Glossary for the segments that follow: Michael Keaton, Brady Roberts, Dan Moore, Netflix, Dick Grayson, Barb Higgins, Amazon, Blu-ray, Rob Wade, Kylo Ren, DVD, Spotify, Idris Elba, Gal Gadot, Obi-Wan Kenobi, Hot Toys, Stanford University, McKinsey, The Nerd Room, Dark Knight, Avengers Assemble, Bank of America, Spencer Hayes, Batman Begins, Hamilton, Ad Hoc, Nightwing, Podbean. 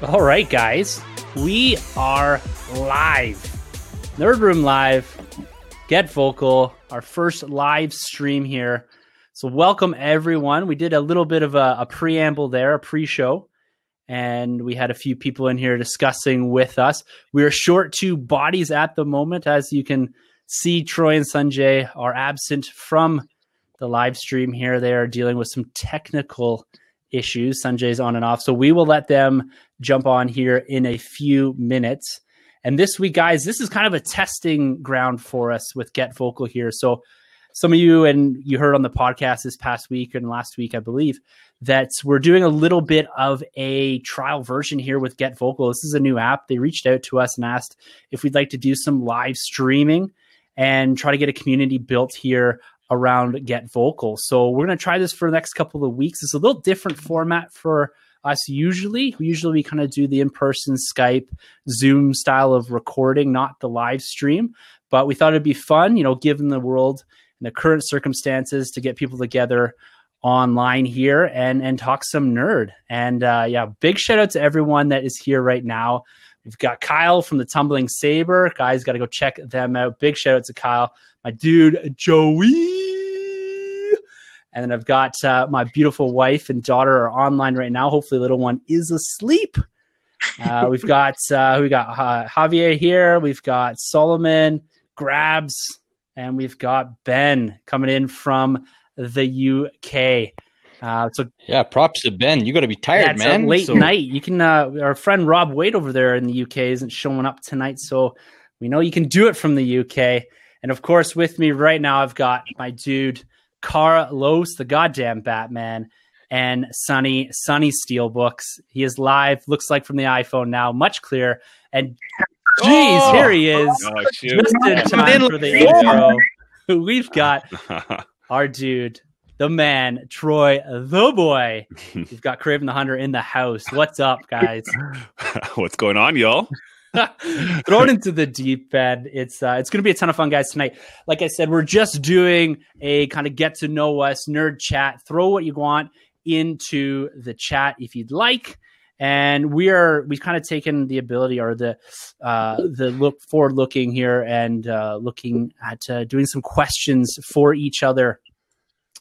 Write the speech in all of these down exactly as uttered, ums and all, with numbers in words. All right, guys, we are live. Nerd Room Live, GetVokl, our first live stream here. So welcome, everyone. We did a little bit of a, a preamble there, a pre-show, and we had a few people in here discussing with us. We are short two bodies at the moment. As you can see, Troy and Sanjay are absent from the live stream here. They are dealing with some technical issues. Sanjay's on and off. So we will let them jump on here in a few minutes. And this week, guys, this is kind of a testing ground for us with GetVokl here. So some of you, and you heard on the podcast this past week and last week, I believe, that we're doing a little bit of a trial version here with GetVokl. This is a new app. They reached out to us and asked if we'd like to do some live streaming and try to get a community built here around GetVokl. So we're going to try this for the next couple of weeks. It's a little different format for us usually. Usually we kind of do the in-person Skype, Zoom style of recording, not the live stream. But we thought it'd be fun, you know, given the world and the current circumstances, to get people together online here and, and talk some nerd. And uh, yeah, big shout out to everyone that is here right now. We've got Kyle from the Tumbling Saber. Guys, got to go check them out. Big shout out to Kyle, my dude, Joey. And then I've got uh, my beautiful wife and daughter are online right now. Hopefully, little one is asleep. Uh, we've got uh, we got uh, Javier here. We've got Solomon, Grabs, and we've got Ben coming in from the U K. Uh, so yeah, props to Ben. You got to be tired, yeah, man. A late so. night. You can. Uh, our friend Rob Wade over there in the U K isn't showing up tonight, so we know you can do it from the U K. And of course, with me right now, I've got my dude Carlos, the goddamn Batman, and Sonny, Sonny Steelbooks. He is live. Looks like from the iPhone now, much clearer. And geez, oh, here he is, oh, just in time for the intro. We've got our dude, the man, Troy, the boy. You've got Craven the Hunter in the house. What's up, guys? What's going on, y'all? Thrown into the deep end. It's uh, it's going to be a ton of fun, guys, tonight. Like I said, we're just doing a kind of get to know us nerd chat. Throw what you want into the chat if you'd like. And we are we've kind of taken the ability or the uh, the look forward looking here and uh, looking at uh, doing some questions for each other.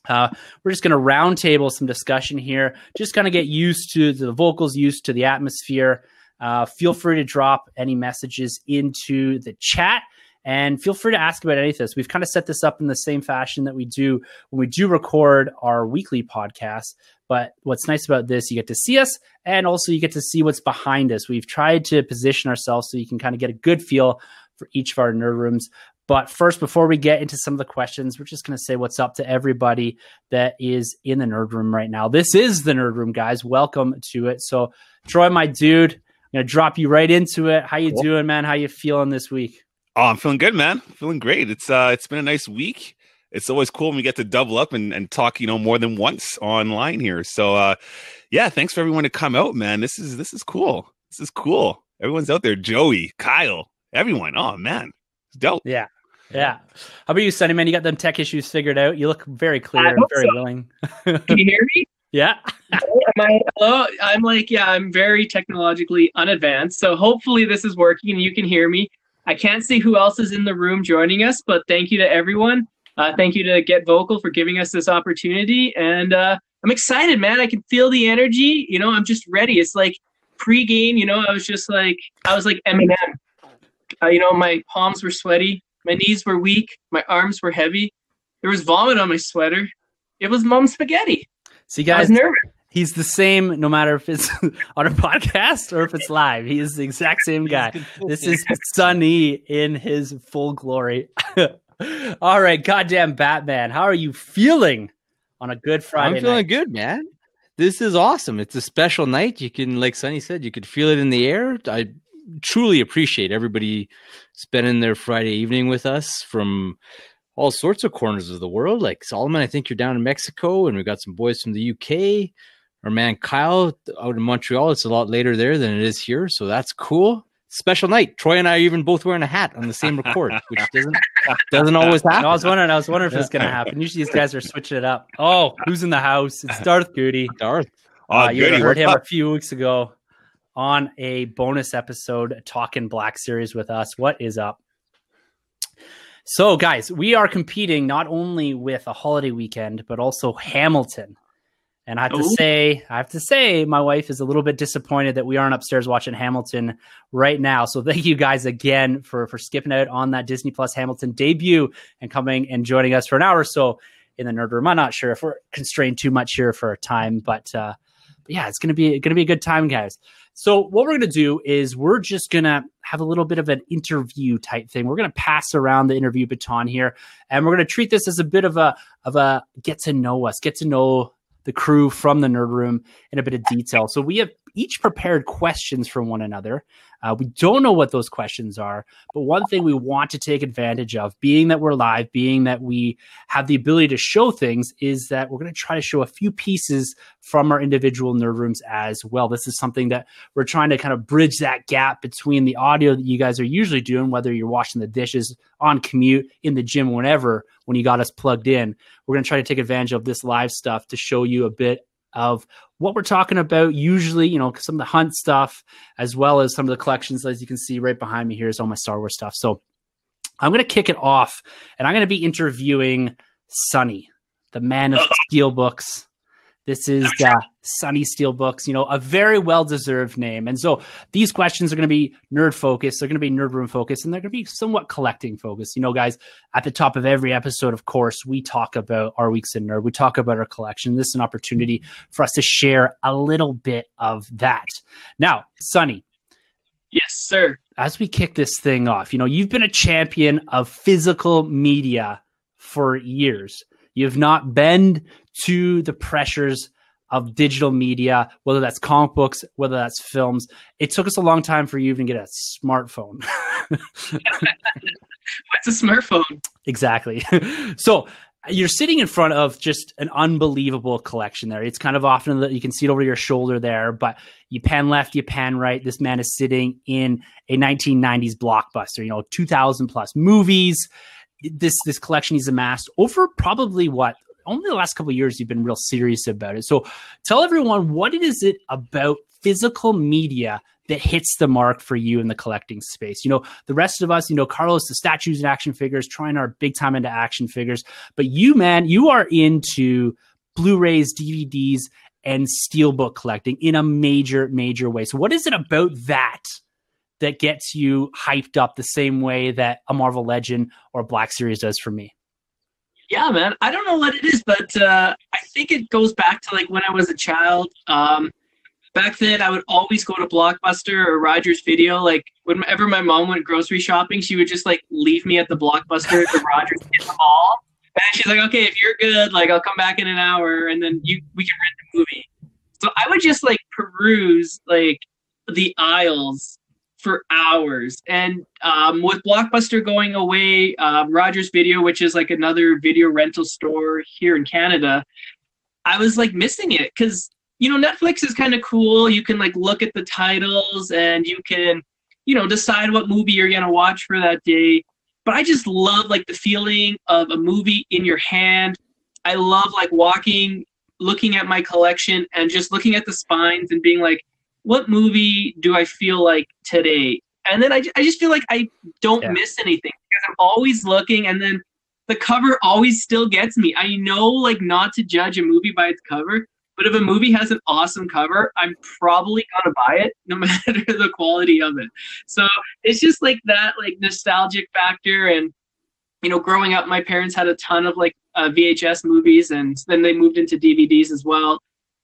Uh, we're just going to roundtable some discussion here. Just kind of get used to the vocals, used to the atmosphere. Uh, feel free to drop any messages into the chat and feel free to ask about any of this. We've kind of set this up in the same fashion that we do when we do record our weekly podcast. But what's nice about this, you get to see us and also you get to see what's behind us. We've tried to position ourselves so you can kind of get a good feel for each of our nerd rooms. But first, before we get into some of the questions, we're just going to say what's up to everybody that is in the Nerd Room right now. This is the Nerd Room, guys. Welcome to it. So, Troy, my dude, I'm going to drop you right into it. How you cool. doing, man? How you feeling this week? Oh, I'm feeling good, man. Feeling great. It's uh, it's been a nice week. It's always cool when we get to double up and, and talk, you know, more than once online here. So, uh, yeah, thanks for everyone to come out, man. This is this is cool. This is cool. Everyone's out there. Joey, Kyle, everyone. Oh, man. It's dope. Yeah. Yeah. How about you, Sonny, man? You got them tech issues figured out? You look very clear and very so. willing. Can you hear me? Yeah. I, hello? I'm like, yeah, I'm very technologically unadvanced. So hopefully this is working and you can hear me. I can't see who else is in the room joining us, but thank you to everyone. Uh, thank you to GetVokl for giving us this opportunity. And uh, I'm excited, man. I can feel the energy. You know, I'm just ready. It's like pregame, you know, I was just like, I was like Eminem. Uh, you know, my palms were sweaty. My knees were weak. My arms were heavy. There was vomit on my sweater. It was mom spaghetti. See, guys, I was nervous. He's the same no matter if it's on a podcast or if it's live. He is the exact same guy. This is Sonny in his full glory. All right, goddamn Batman, how are you feeling on a good Friday night? I'm feeling night? good, man. this is awesome. It's a special night. You can, like Sunny said, you could feel it in the air. I truly appreciate everybody spending their Friday evening with us from all sorts of corners of the world. Like Solomon, I think you're down in Mexico, and we got some boys from the U K. Our man Kyle out in Montreal. It's a lot later there than it is here, so that's cool. Special night. Troy and I are even both wearing a hat on the same record, which doesn't doesn't always happen. I was wondering. I was wondering if it's going to happen. Usually these guys are switching it up. Oh, who's in the house? It's Darth Goody. Darth. Oh, uh, you Goody, heard him up? A few weeks ago on a bonus episode talking Black Series with us. What is up? So, guys, we are competing not only with a holiday weekend, but also Hamilton. And I have Ooh. to say, I have to say, my wife is a little bit disappointed that we aren't upstairs watching Hamilton right now. So thank you guys again for, for skipping out on that Disney Plus Hamilton debut and coming and joining us for an hour or so in the Nerd Room. I'm not sure if we're constrained too much here for a time, but uh, yeah, it's gonna be gonna be a good time, guys. So what we're gonna do is we're just gonna have a little bit of an interview type thing. We're gonna pass around the interview baton here, and we're gonna treat this as a bit of a of a get to know us, get to know the crew from the Nerd Room in a bit of detail. So we have each prepared questions from one another. Uh, we don't know what those questions are, but one thing we want to take advantage of, being that we're live, being that we have the ability to show things, is that we're going to try to show a few pieces from our individual Nerd Rooms as well. This is something that we're trying to kind of bridge that gap between the audio that you guys are usually doing, whether you're washing the dishes, on commute, in the gym, whenever, when you got us plugged in. We're going to try to take advantage of this live stuff to show you a bit of what we're talking about. Usually, you know, some of the hunt stuff, as well as some of the collections. As you can see right behind me here is all my Star Wars stuff. So I'm going to kick it off, and I'm going to be interviewing Sunny, the man of Steelbooks. This is uh, Sunny Steelbooks, you know, a very well-deserved name. And so these questions are going to be nerd-focused, they're going to be Nerd Room focused, and they're going to be somewhat collecting-focused. You know, guys, at the top of every episode, of course, we talk about our weeks in Nerd. We talk about our collection. This is an opportunity for us to share a little bit of that. Now, Sunny. Yes, sir. As we kick this thing off, you know, you've been a champion of physical media for years. You've not been to the pressures of digital media, whether that's comic books, whether that's films. It took us a long time for you even to get a smartphone. What's a smartphone? Exactly. So you're sitting in front of just an unbelievable collection there. It's kind of often that you can see it over your shoulder there, but you pan left, you pan right. This man is sitting in a nineteen nineties Blockbuster, you know, two thousand plus movies. This, this collection he's amassed over probably what, only the last couple of years you've been real serious about it. So tell everyone, what is it about physical media that hits the mark for you in the collecting space? You know, the rest of us, you know, Carlos, the statues and action figures, trying our big time into action figures. But you, man, you are into Blu-rays, D V Ds, and Steelbook collecting in a major, major way. So what is it about that that gets you hyped up the same way that a Marvel Legend or Black Series does for me? Yeah, man. I don't know what it is, but uh, I think it goes back to like when I was a child. Um, back then, I would always go to Blockbuster or Rogers Video. Like whenever my mom went grocery shopping, she would just like leave me at the Blockbuster at the Rogers in the mall. And she's like, "Okay, if you're good, like I'll come back in an hour, and then you we can rent the movie." So I would just like peruse like the aisles for hours. And um, with Blockbuster going away, um, Rogers Video, which is like another video rental store here in Canada, I was like missing it because, you know, Netflix is kind of cool. You can like look at the titles and you can, you know, decide what movie you're going to watch for that day. But I just love like the feeling of a movie in your hand. I love like walking, looking at my collection and just looking at the spines and being like, what movie do I feel like today? And then I, I just feel like I don't yeah. miss anything because I'm always looking, and then the cover always still gets me. I know like not to judge a movie by its cover, but if a movie has an awesome cover, I'm probably gonna buy it no matter the quality of it. So it's just like that like nostalgic factor. And you know, growing up, my parents had a ton of like uh, V H S movies, and then they moved into D V Ds as well.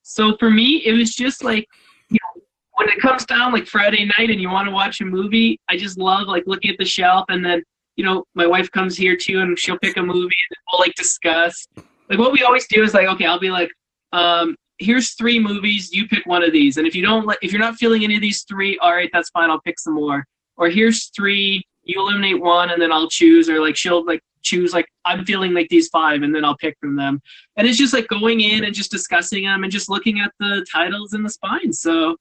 So for me, it was just like, you know, when it comes down like Friday night and you want to watch a movie, I just love like looking at the shelf. And then, you know, my wife comes here too and she'll pick a movie and we'll like discuss. Like what we always do is like, okay, I'll be like, um, here's three movies, you pick one of these. And if you don't, let, if you're not feeling any of these three, all right, that's fine, I'll pick some more. Or here's three, you eliminate one, and then I'll choose. Or like she'll like choose, like I'm feeling like these five, and then I'll pick from them. And it's just like going in and just discussing them and just looking at the titles and the spines. So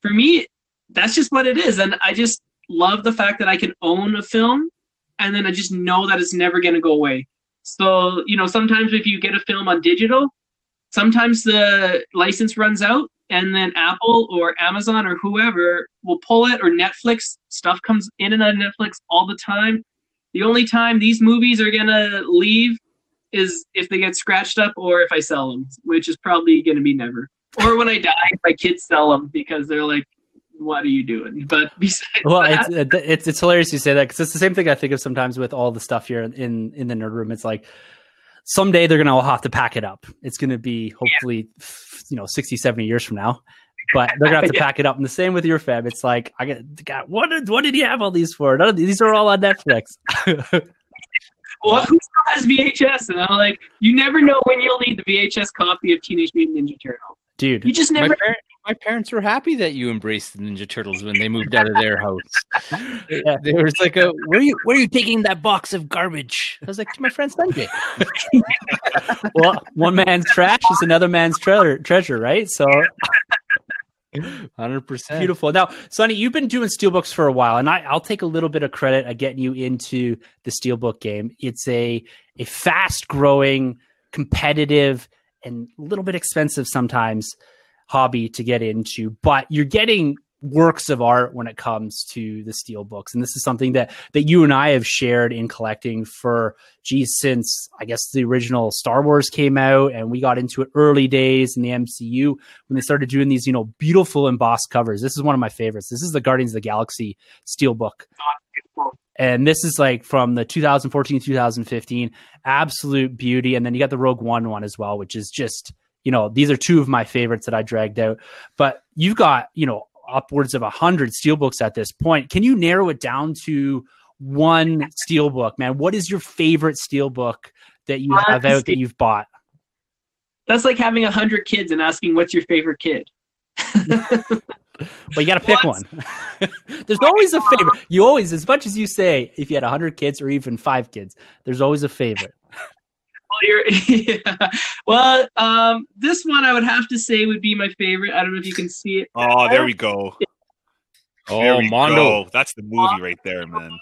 for me, that's just what it is. And I just love the fact that I can own a film, and then I just know that it's never going to go away. So, you know, sometimes if you get a film on digital, sometimes the license runs out, and then Apple or Amazon or whoever will pull it, or Netflix. Stuff comes in and out of Netflix all the time. The only time these movies are going to leave is if they get scratched up or if I sell them, which is probably going to be never. Or when I die, my kids sell them because they're like, what are you doing? But besides well, that, it's, it's it's hilarious you say that, because it's the same thing I think of sometimes with all the stuff here in in the Nerd Room. It's like someday they're gonna all have to pack it up. It's gonna be hopefully yeah. you know sixty, seventy years from now, but they're gonna have to yeah. pack it up. And the same with your fam. It's like I got, got what did what did you have all these for? None of these, these are all on Netflix. Well, who still has V H S? And I'm like, you never know when you'll need the V H S copy of Teenage Mutant Ninja Turtle. Dude, you just never. My, par- my parents were happy that you embraced the Ninja Turtles when they moved out of their house. Yeah, there was like a, where are you, where are you taking that box of garbage? I was like, to my friend Sanjay. Well, one man's trash is another man's tre- treasure, right? So, one hundred percent Beautiful. Now, Sonny, you've been doing Steelbooks for a while, and I, I'll take a little bit of credit at getting you into the Steelbook game. It's a a fast growing, competitive, and a little bit expensive sometimes hobby to get into, but you're getting works of art when it comes to the Steelbooks. And this is something that, that you and I have shared in collecting for, geez, since I guess the original Star Wars came out, and we got into it early days in the M C U when they started doing these, you know, beautiful embossed covers. This is one of my favorites. This is the Guardians of the Galaxy Steelbook. And this is like from the two thousand fourteen, two thousand fifteen, absolute beauty. And then you got the Rogue One one as well, which is just, you know, these are two of my favorites that I dragged out. But you've got, you know, upwards of one hundred Steelbooks at this point. Can you narrow it down to one Steelbook, man? What is your favorite Steelbook that you have out that you've bought? That's like having one hundred kids and asking, what's your favorite kid? But you got to pick what? one. There's always a favorite. You always, as much as you say, if you had one hundred kids or even five kids, there's always a favorite. Well, you're, yeah. well um, this one I would have to say would be my favorite. I don't know if you can see it. Oh, there we go. Oh, there we Mondo. Go. That's the movie right there, man.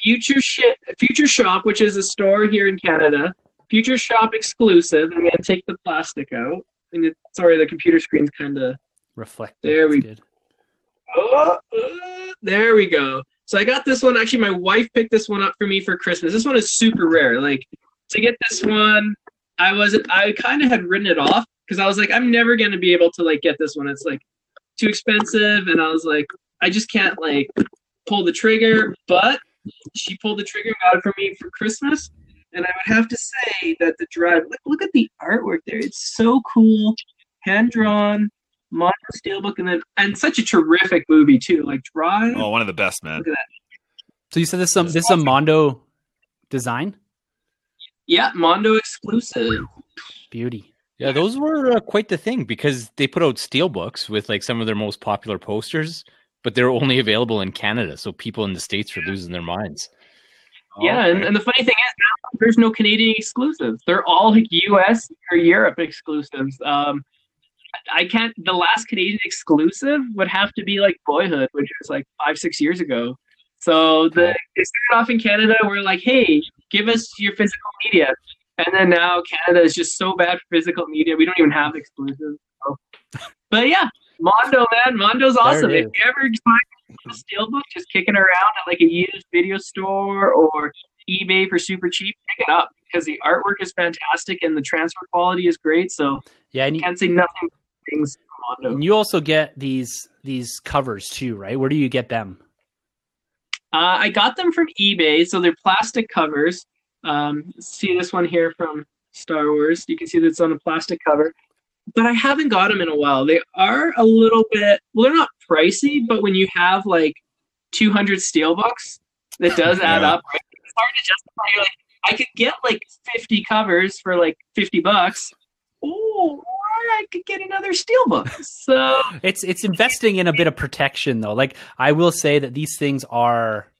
Future, Ship, Future Shop, which is a store here in Canada. Future Shop exclusive. I'm going to take the plastic out. And it, sorry, the computer screen's kind of reflect. There we go. Oh, oh, there we go. So I got this one. Actually, my wife picked this one up for me for Christmas. This one is super rare. Like to get this one, I wasn't. I kind of had written it off because I was like, I'm never gonna be able to like get this one. It's like too expensive, and I was like, I just can't like pull the trigger. But she pulled the trigger, got it for me for Christmas, and I would have to say that the drive. Look, look at the artwork there. It's so cool, hand drawn. Mondo Steelbook, and then and such a terrific movie too. Like Drive. Oh, one of the best, man. Look at that. So you said this some this is a Mondo design? Yeah, Mondo exclusive. Beauty. Yeah, those were uh, quite the thing because they put out Steelbooks with like some of their most popular posters, but they're only available in Canada, so people in the States were losing their minds. Yeah, okay. and, and the funny thing is, now there's no Canadian exclusives. They're all U S or Europe exclusives. Um, I can't, the last Canadian exclusive would have to be like Boyhood, which was like five, six years ago. So the, they started off in Canada, we're like, hey, give us your physical media. And then now Canada is just so bad for physical media. We don't even have exclusives. So. But yeah, Mondo, man, Mondo's awesome. If you ever find a Steelbook just kicking around at like a used video store or eBay for super cheap, pick it up because the artwork is fantastic and the transfer quality is great. So yeah, I can't say nothing. Things and you also get these these covers too, right? Where do you get them? Uh, I got them from eBay, so they're plastic covers. Um, see this one here from Star Wars. You can see that it's on a plastic cover. But I haven't got them in a while. They are a little bit, well, they're not pricey, but when you have like two hundred Steelbooks, that does yeah. add up. Right? It's hard to justify. You're like, I could get like fifty covers for like fifty bucks. Oh, I could get another Steelbook. So it's it's investing in a bit of protection, though. Like, I will say that these things are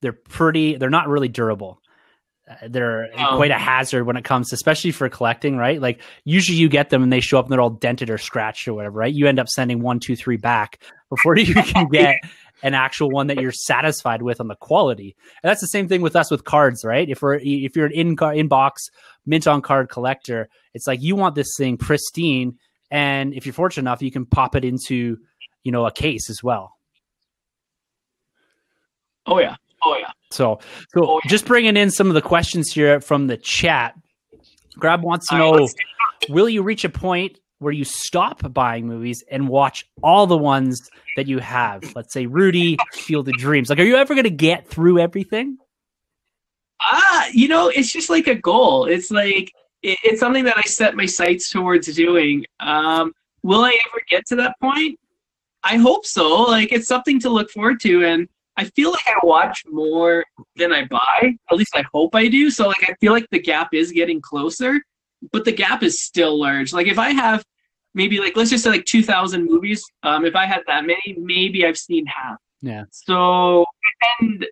they're pretty. They're not really durable. They're um, quite a hazard when it comes, especially for collecting, right? Like, usually you get them and they show up and they're all dented or scratched or whatever, right? You end up sending one, two, three back before you can get an actual one that you're satisfied with on the quality. And that's the same thing with us with cards, right? If we're if you're an in inbox mint on card collector, it's like you want this thing pristine, and if you're fortunate enough, you can pop it into, you know, a case as well. Oh yeah. Oh yeah. So, so oh, yeah. Just bringing in some of the questions here from the chat. Grab wants to know, right, will you reach a point where you stop buying movies and watch all the ones that you have? Let's say Rudy, Field of Dreams. Like, are you ever going to get through everything? Ah, uh, you know, it's just like a goal. It's like, it, it's something that I set my sights towards doing. Um, will I ever get to that point? I hope so. Like, it's something to look forward to. And I feel like I watch more than I buy. At least I hope I do. So, like, I feel like the gap is getting closer, but the gap is still large. Like, if I have maybe, like, let's just say like two thousand movies, um, if I had that many, maybe I've seen half. Yeah. So, and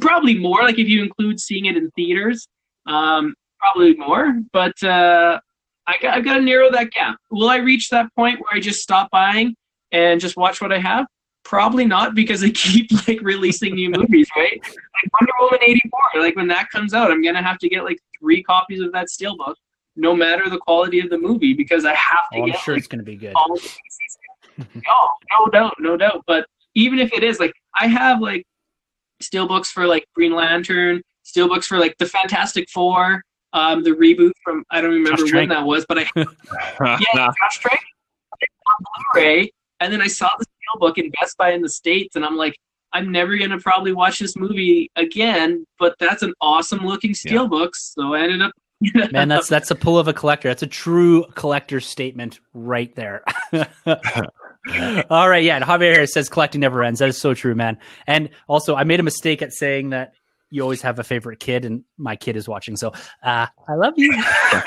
probably more, like, if you include seeing it in theaters, um, probably more. But uh, I got, I've got to narrow that gap. Will I reach that point where I just stop buying and just watch what I have? Probably not, because they keep like releasing new movies, right? Like Wonder Woman eighty-four. Like, when that comes out, I'm gonna have to get like three copies of that Steelbook, no matter the quality of the movie, because I have to. Oh, get, I'm sure like, it's gonna be good. All the pieces. No, no doubt, no doubt. But even if it is, like, I have like Steelbooks for like Green Lantern, Steelbooks for like the Fantastic Four, um, the reboot from I don't remember Josh when Trank. that was, but I yeah, nah. Josh Trank on Blu-ray, and then I saw the Steelbook in Best Buy in the States, and I'm like, I'm never gonna probably watch this movie again, but that's an awesome looking Steelbook. Yeah. So I ended up man that's that's a pull of a collector. That's a true collector statement right there. All right, yeah. And Javier here says collecting never ends. That is so true, man. And also, I made a mistake at saying that you always have a favorite kid, and my kid is watching, so uh I love you. All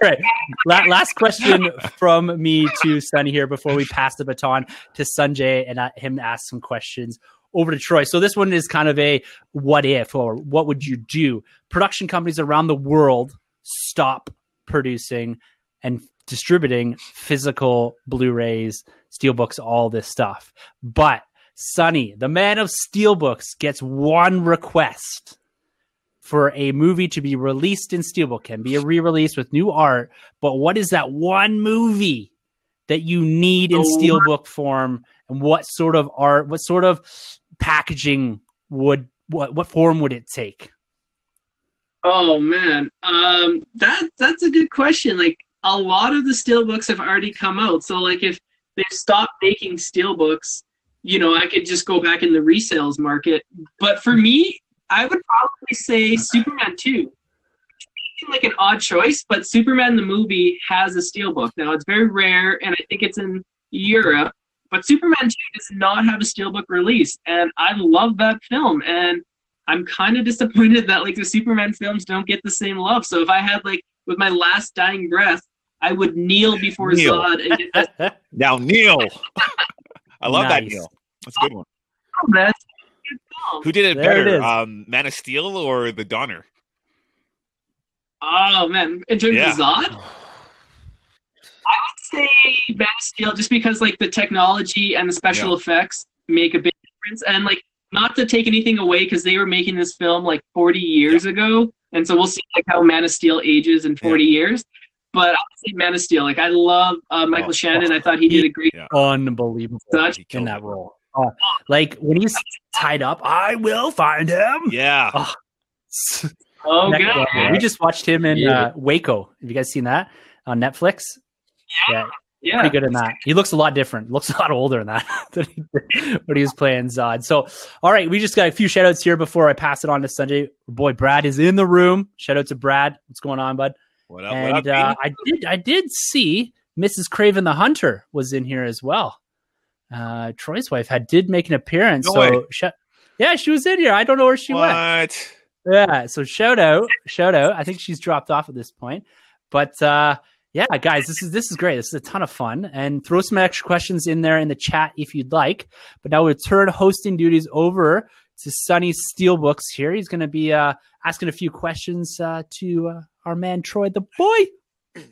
right, La- last question from me to Sunny here before we pass the baton to Sanjay and uh, him to ask some questions over to Troy. So this one is kind of a what if, or what would you do? Production companies around the world stop producing and distributing physical Blu-rays, Steelbooks, all this stuff, but Sonny, the man of Steelbooks, gets one request for a movie to be released in Steelbook. Can be a re-release with new art, but what is that one movie that you need in Steelbook form, and what sort of art, what sort of packaging would, what what form would it take? Oh man, um, that that's a good question. Like, a lot of the Steelbooks have already come out, so like if they've stopped making Steelbooks, you know, I could just go back in the resales market. But for me, I would probably say Superman two. Like an odd choice, but Superman the movie has a Steelbook. Now, it's very rare, and I think it's in Europe, but Superman two does not have a Steelbook release, and I love that film, and I'm kind of disappointed that like the Superman films don't get the same love. So if I had, like, with my last dying breath, I would kneel before kneel. Zod. And get that- now, kneel! I love nice. that deal. That's a good one. Oh, that's a good film. Who did it there better, it um, Man of Steel or The Donner? Oh, man. In terms yeah. of Zod? I would say Man of Steel, just because like the technology and the special yeah. effects make a big difference. And like, not to take anything away, because they were making this film like forty years yeah. ago. And so we'll see like how Man of Steel ages in forty yeah. years. But obviously, Man of Steel. Like, I love uh, Michael oh, Shannon. Oh, I thought he, he did a great, yeah. unbelievable Such in that role. Oh, like when he's tied up, I will find him. Yeah. Oh, oh good. Yeah. We just watched him in yeah. uh, Waco. Have you guys seen that on Netflix? Yeah. yeah. Yeah. Pretty good in that. He looks a lot different. Looks a lot older in that than he did when he was playing Zod. So, all right, we just got a few shout outs here before I pass it on to Sanjay. Boy, Brad is in the room. Shout out to Brad. What's going on, bud? What up, and what up, uh, I did I did see Missus Craven the Hunter was in here as well. Uh, Troy's wife had did make an appearance. No so sh- yeah, she was in here. I don't know where she what? went. Yeah, so shout out, shout out. I think she's dropped off at this point. But uh, Yeah, guys, this is this is great. This is a ton of fun. And throw some extra questions in there in the chat if you'd like. But now we'll turn hosting duties over to Sonny Steelbooks here. He's going to be uh, asking a few questions uh, to uh, our man, Troy the boy.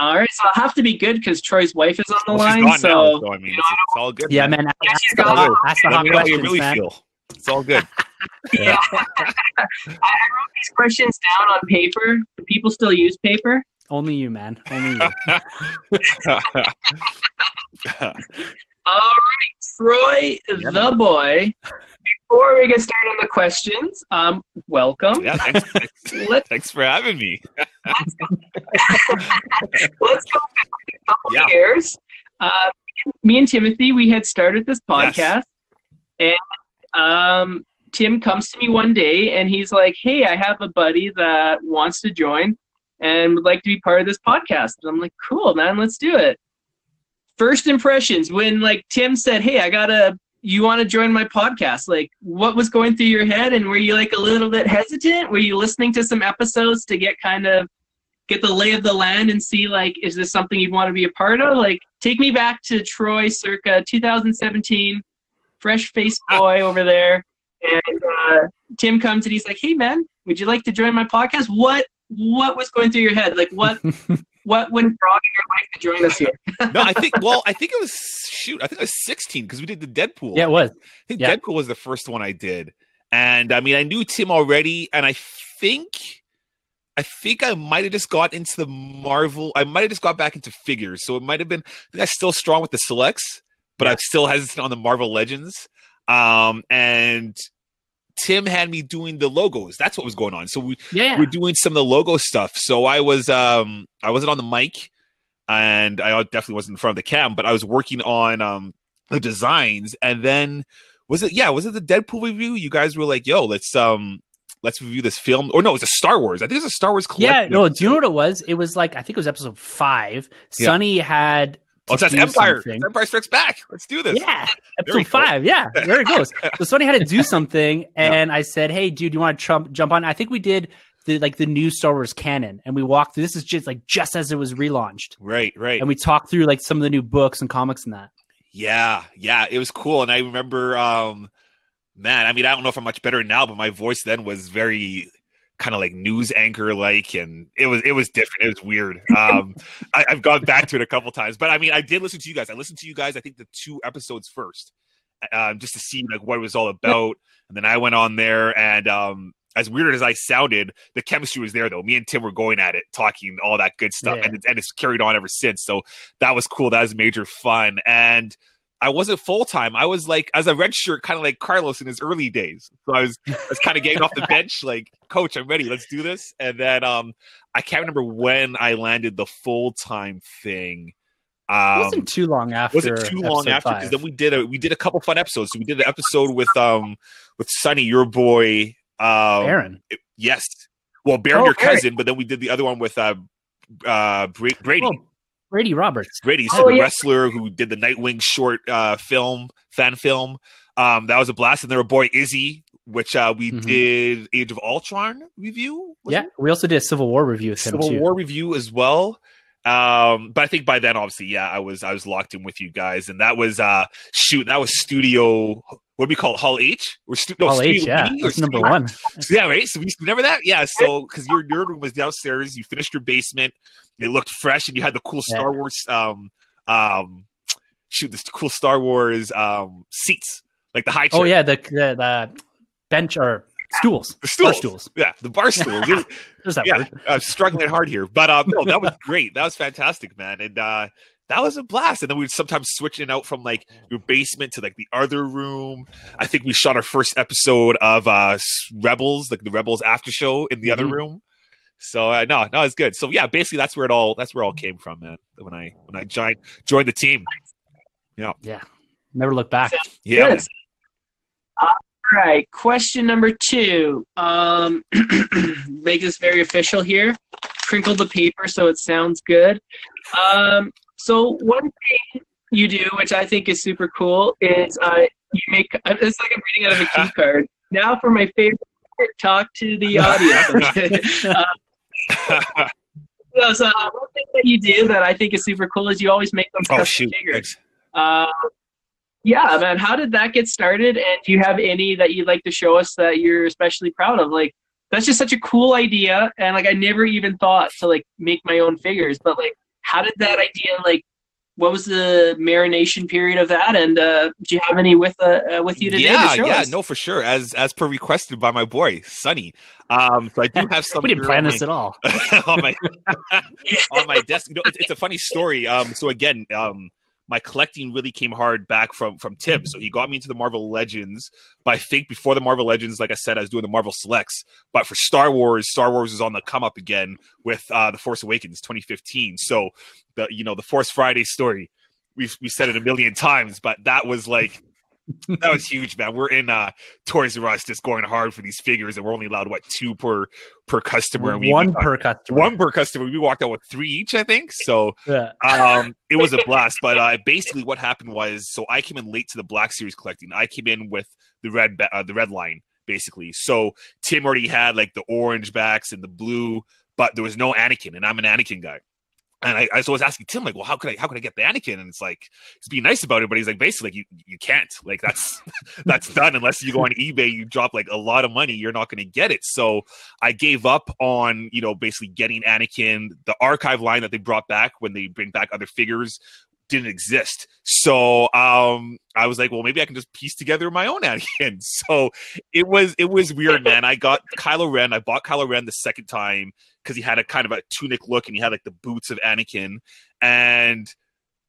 All right, so I'll have to be good because Troy's wife is on the well, line. She's gone so, now, so I mean, you know, it's, it's all good. Yeah, man. man ask, ask, all good. ask the hot questions, really man. Feel. It's all good. Yeah. I wrote these questions down on paper. Do people still use paper? Only you, man. Only you. All right, Troy yeah, the boy. Before we get started on the questions, um, welcome. Yeah, thanks, thanks, thanks for having me. Let's go. Let's go back a couple yeah. years. Uh, me and Timothy, we had started this podcast, yes. and um, Tim comes to me one day, and he's like, "Hey, I have a buddy that wants to join and would like to be part of this podcast." And I'm like, "Cool, man, let's do it." First impressions, when like Tim said, "Hey, I gotta, you want to join my podcast?" Like, what was going through your head? And were you like a little bit hesitant? Were you listening to some episodes to get kind of, get the lay of the land and see like, is this something you'd want to be a part of? Like, take me back to Troy circa two thousand seventeen, fresh-faced boy over there. And uh, Tim comes and he's like, "Hey, man, would you like to join my podcast?" What? What was going through your head? Like what, what went wrong in your life to join us here? no, I think, well, I think it was, shoot, I think I was sixteen because we did the Deadpool. Yeah, it was. I think yeah. Deadpool was the first one I did. And I mean, I knew Tim already. And I think, I think I might've just got into the Marvel. I might've just got back into figures. So it might've been, I think I'm still strong with the selects, but yeah. I'm still hesitant on the Marvel Legends. Um, and Tim had me doing the logos. That's what was going on. So we yeah. were doing some of the logo stuff. So I was um I wasn't on the mic, and I definitely wasn't in front of the cam, but I was working on um the designs. And then was it yeah was it the Deadpool review? You guys were like, "Yo, let's um let's review this film." Or no, it's a Star Wars. I think it's a Star Wars collective. Yeah, no, do you know what it was? It was like I think it was episode five. Yeah. Sonny had. Oh, it's Empire. Something. Empire Strikes Back. Let's do this. Yeah. Episode five. Go. Yeah. There it goes. So Sonny had to do something, and yeah. I said, "Hey, dude, you want to jump jump on?" I think we did the like the new Star Wars canon, and we walked through. This is just like just as it was relaunched. Right, right. And we talked through like some of the new books and comics and that. Yeah, yeah. It was cool. And I remember um, man, I mean, I don't know if I'm much better now, but my voice then was very kind of like news anchor like, and it was it was different. It was weird. Um, I, I've gone back to it a couple times, but I mean, I did listen to you guys. I listened to you guys. I think the two episodes first, um, just to see like what it was all about, and then I went on there. And um, as weird as I sounded, the chemistry was there though. Me and Tim were going at it, talking all that good stuff, yeah. and and it's carried on ever since. So that was cool. That was major fun. And I wasn't full time. I was like as a red shirt, kind of like Carlos in his early days. So I was, I was kind of getting off the bench, like, "Coach, I'm ready. Let's do this." And then um, I can't remember when I landed the full time thing. Um, it wasn't too long after. Wasn't too long after because then we did a we did a couple fun episodes. So we did an episode with um with Sonny, your boy, um, Baron. It, yes, well, Baron, oh, your Barry. cousin. But then we did the other one with uh, uh, Brady. Oh. Brady Roberts. Brady, so oh, the yeah. wrestler who did the Nightwing short uh, film, fan film. Um, that was a blast. And there were boy Izzy, which uh, we mm-hmm. did Age of Ultron review. Yeah, it? we also did a Civil War review. With Civil him too. War review as well. Um, but I think by then, obviously, yeah, I was I was locked in with you guys, and that was uh, shoot, that was Studio. What do we call it? Hall H? Or stu- no, Hall H, yeah. E or that's number one. Yeah, right? So we remember that? Yeah, so because your nerd room was downstairs. You finished your basement. It looked fresh, and you had the cool Star yeah. Wars, um, um, shoot, this cool Star Wars um, seats, like the high chair. Oh, yeah, the, the, the bench or stools. The stools. Bar stools. Yeah, the bar stools. There's that yeah, word. I'm struggling hard here. But um, no, that was great. That was fantastic, man. And uh, that was a blast. And then we'd sometimes switch it out from like your basement to like the other room. I think we shot our first episode of uh, Rebels, like the Rebels after show in the mm-hmm. other room. So uh, no, no, it's good. So yeah, basically that's where it all that's where it all came from, man. When I when I joined joined the team. Yeah. Yeah. Never look back. Yeah. Yes. All right. Question number two. Um, make this very official here. Crinkle the paper so it sounds good. Um, So one thing you do, which I think is super cool, is uh, you make – it's like I'm reading out of a key card. Now for my favorite, talk to the audience. uh, So, so one thing that you do that I think is super cool is you always make them custom oh, shoot. figures. Uh, yeah, man. How did that get started? And do you have any that you'd like to show us that you're especially proud of? Like, that's just such a cool idea. And like, I never even thought to like make my own figures, but like, how did that idea, like, what was the marination period of that? And uh, do you have any with uh, with you today? Yeah, to show yeah, us? no, for sure. As as per requested by my boy Sonny. Um, so I do have some. We didn't plan this my, at all. on my on my desk. No, it's, it's a funny story. Um, so again, um, my collecting really came hard back from from Tim. So he got me into the Marvel Legends. But I think before the Marvel Legends, like I said, I was doing the Marvel Selects. But for Star Wars, Star Wars is on the come up again with uh, the Force Awakens twenty fifteen. So. The, you know, the Force Friday story, we've we said it a million times, but that was like, that was huge, man. We're in uh, Toys R Us just going hard for these figures, and we're only allowed, what, two per per customer? And we one per out, customer. One per customer. We walked out with three each, I think. So yeah. um, it was a blast. But uh, basically what happened was, so I came in late to the Black Series collecting. I came in with the red, uh, the red line, basically. So Tim already had like the orange backs and the blue, but there was no Anakin, and I'm an Anakin guy. And I, I was always asking Tim, like, well, how could I, how could I get the Anakin? And it's like, he's being nice about it, but he's like, basically, like, you, you can't. Like, that's that's done unless you go on eBay, you drop like a lot of money, you're not going to get it. So I gave up on, you know, basically getting Anakin. The archive line that they brought back when they bring back other figures didn't exist. So um, I was like, well, maybe I can just piece together my own Anakin. So it was it was weird, man. I got Kylo Ren. I bought Kylo Ren the second time, because he had a kind of a tunic look and he had like the boots of Anakin. And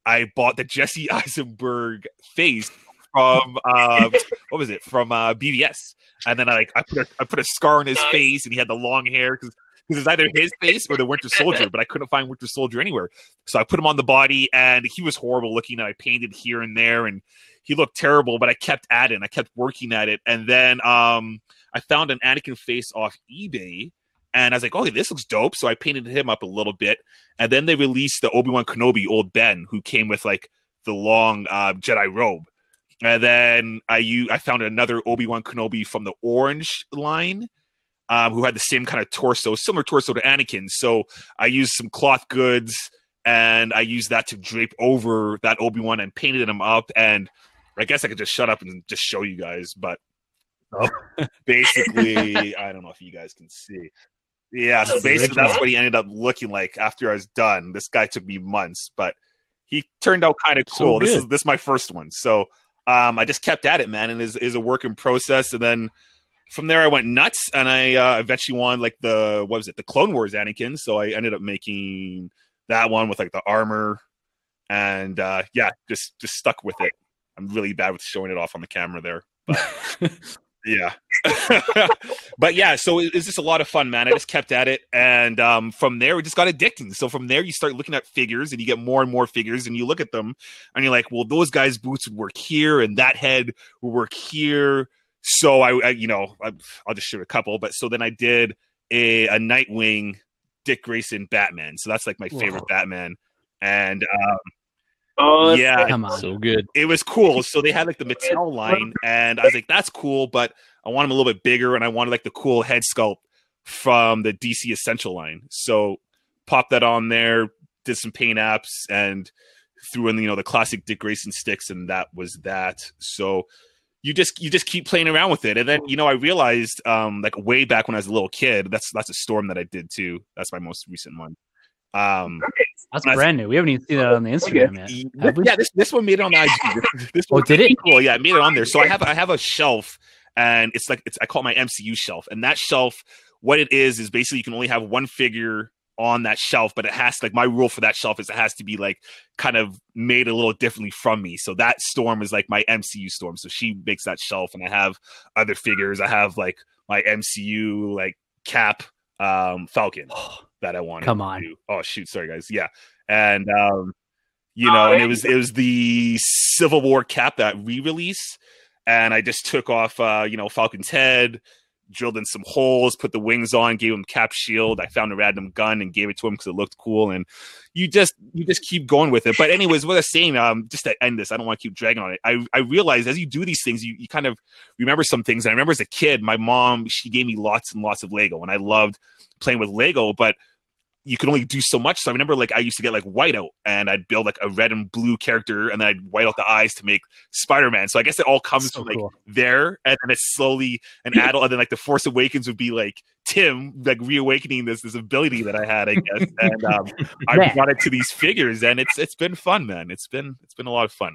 I bought the Jesse Eisenberg face from um, what was it? From uh, B B S. And then I like I put a, I put a scar on his face, and he had the long hair because because it's either his face or the Winter Soldier. But I couldn't find Winter Soldier anywhere, so I put him on the body, and he was horrible looking. And I painted here and there, and he looked terrible. But I kept at it, and I kept working at it, and then um, I found an Anakin face off eBay. And I was like, okay, this looks dope. So I painted him up a little bit. And then they released the Obi-Wan Kenobi, old Ben, who came with like the long uh, Jedi robe. And then I u- I found another Obi-Wan Kenobi from the orange line um, who had the same kind of torso, similar torso to Anakin. So I used some cloth goods, and I used that to drape over that Obi-Wan and painted him up. And I guess I could just shut up and just show you guys. But oh, basically, I don't know if you guys can see. Yeah, so basically that's what he ended up looking like after I was done. This guy took me months, but he turned out kind of cool. So this is this is my first one. So um, I just kept at it, man, and it is, is a work in process. And then from there I went nuts, and I uh, eventually won like the, what was it, the Clone Wars Anakin. So I ended up making that one with like the armor, and uh, yeah, just, just stuck with it. I'm really bad with showing it off on the camera there, but... Yeah. But yeah, so it, it's just a lot of fun, man. I just kept at it. And um, from there, it just got addicting. So from there, you start looking at figures, and you get more and more figures, and you look at them, and you're like, well, those guys' boots would work here, and that head would work here. So I, I you know, I, I'll just shoot a couple. But so then I did a, a Nightwing, Dick Grayson, Batman. So that's like my favorite Whoa. Batman. And um, oh yeah, come on. So good. It was cool. So they had like the Mattel line, and I was like, that's cool, but I want them a little bit bigger, and I wanted like the cool head sculpt from the D C Essential line. So pop that on there, did some paint apps, and threw in, you know, the classic Dick Grayson sticks, and that was that. So you just you just keep playing around with it. And then, you know, I realized um like way back when I was a little kid, that's that's a Storm that I did too. That's my most recent one. Um that's brand new. We haven't even seen that on the Instagram yet. Yeah, this this one made it on the I G. This one oh, did it? Cool. Yeah, it made it on there. So I have I have a shelf, and it's like it's I call it my M C U shelf. And that shelf, what it is is basically you can only have one figure on that shelf, but it has to, like, my rule for that shelf is it has to be like kind of made a little differently from me. So that Storm is like my M C U Storm. So she makes that shelf, and I have other figures. I have like my M C U like Cap, um Falcon. That I wanted. Come on. To do. Oh shoot, sorry guys. Yeah. And um, you know, oh, and it was it was the Civil War Cap, that re-release. And I just took off uh, you know, Falcon's head, drilled in some holes, put the wings on, gave him Cap shield. I found a random gun and gave it to him because it looked cool. And you just you just keep going with it. But anyways, what I was saying, um, just to end this, I don't want to keep dragging on it. I I realized as you do these things, you, you kind of remember some things. And I remember as a kid, my mom, she gave me lots and lots of Lego, and I loved playing with Lego, but you could only do so much. So I remember, like, I used to get like whiteout, and I'd build like a red and blue character, and then I'd white out the eyes to make Spider-Man. So I guess it all comes so from like cool. there, and then it's slowly an adult, and then like the Force Awakens would be like Tim, like reawakening this this ability that I had, I guess. And um, I brought it to these figures, and it's it's been fun, man. It's been it's been a lot of fun.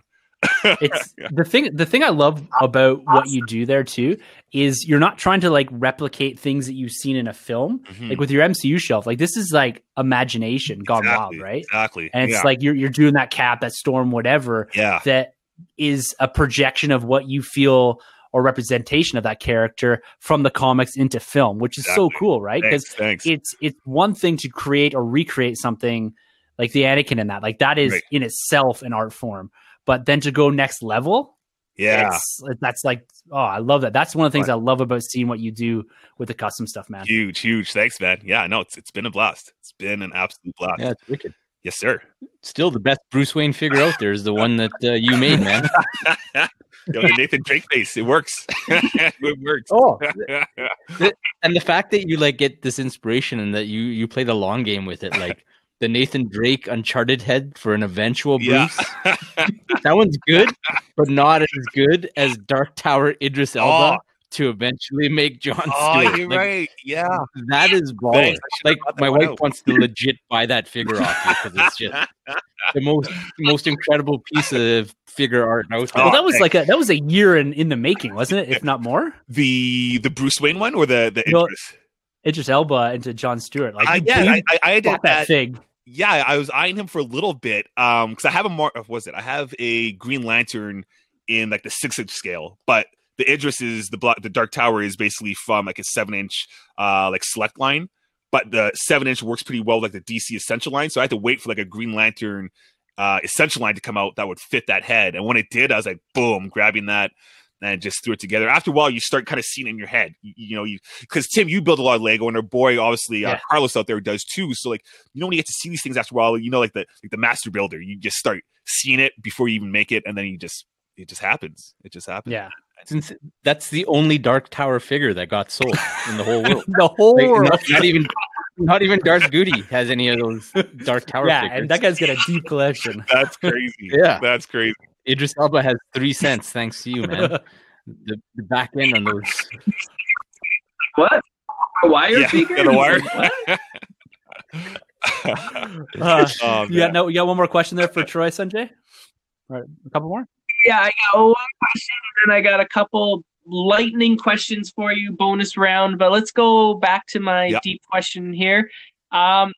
It's yeah. the thing the thing I love about awesome. What you do there too is you're not trying to like replicate things that you've seen in a film. Mm-hmm. Like with your M C U shelf, like this is like imagination gone exactly. wild, right? Exactly. And it's yeah. like you're you're doing that Cap, that Storm, whatever yeah. that is a projection of what you feel or representation of that character from the comics into film, which is exactly. so cool, right? Because it's it's one thing to create or recreate something like the Anakin in that. Like that is right. in itself an art form. But then to go next level, yeah, it's, that's like, oh, I love that. That's one of the things right. I love about seeing what you do with the custom stuff, man. Huge, huge. Thanks, man. Yeah, no, it's it's been a blast. It's been an absolute blast. Yeah, it's wicked. Yes, sir. Still the best Bruce Wayne figure out there is the one that uh, you made, man. Yo, the Nathan Drake face. It works. It works. Oh, and the fact that you like get this inspiration and that you you play the long game with it, like. The Nathan Drake Uncharted head for an eventual Bruce. Yeah. That one's good, but not as good as Dark Tower Idris Elba oh. to eventually make Jon Stewart. Oh, you're like, right. Yeah. That is baller. Like my wife out. Wants to legit buy that figure off because it's just the most most incredible piece of figure art out there. Well, that was like a that was a year in, in the making, wasn't it? If not more. The the Bruce Wayne one or the, the Idris? No, Idris Elba into Jon Stewart. Like, I, yeah, I, I, I did that, that thing. Yeah, I was eyeing him for a little bit um, because I have a more. Was it? I have a Green Lantern in like the six inch scale, but the Idris is the block. The Dark Tower is basically from like a seven inch uh, like select line, but the seven inch works pretty well with, like the D C Essential line. So I had to wait for like a Green Lantern uh, Essential line to come out that would fit that head. And when it did, I was like, boom, grabbing that. And just threw it together. After a while, you start kind of seeing it in your head, you, you know, you because Tim, you build a lot of Lego, and our boy, obviously, yeah. uh, Carlos out there does too. So like, you don't get to see these things after a while. You know, like the like the master builder, you just start seeing it before you even make it, and then you just it just happens. It just happens. Yeah, since that's the only Dark Tower figure that got sold in the whole world. The whole like, world. Not, not even not even Darth Goody has any of those Dark Tower. Yeah, figures. And that guy's got a deep collection. That's crazy. Yeah, that's crazy. Idris Elba has three cents, thanks to you, man. The, the back end on those. What? A wire yeah, speaker? The wire. What? uh, oh, you got no? You got one more question there for Troy, Sanjay? All right, a couple more? Yeah, I got one question, and I got a couple lightning questions for you, bonus round. But let's go back to my yep. deep question here. Um,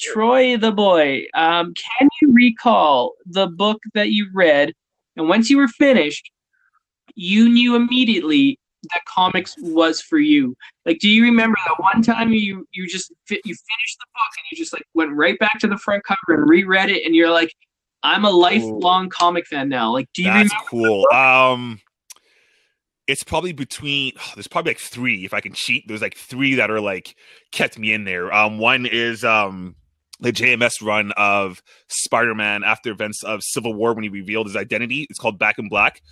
Troy the boy, um, can you recall the book that you read, and once you were finished, you knew immediately that comics was for you? Like, do you remember that one time you you just fit, you finished the book and you just like went right back to the front cover and reread it, and you're like, I'm a lifelong Ooh. Comic fan now. Like, do you? That's remember cool. Um, it's probably between oh, there's probably like three. If I can cheat, there's like three that are like kept me in there. Um, one is um. the J M S run of Spider-Man after events of Civil War when he revealed his identity. It's called Back in Black.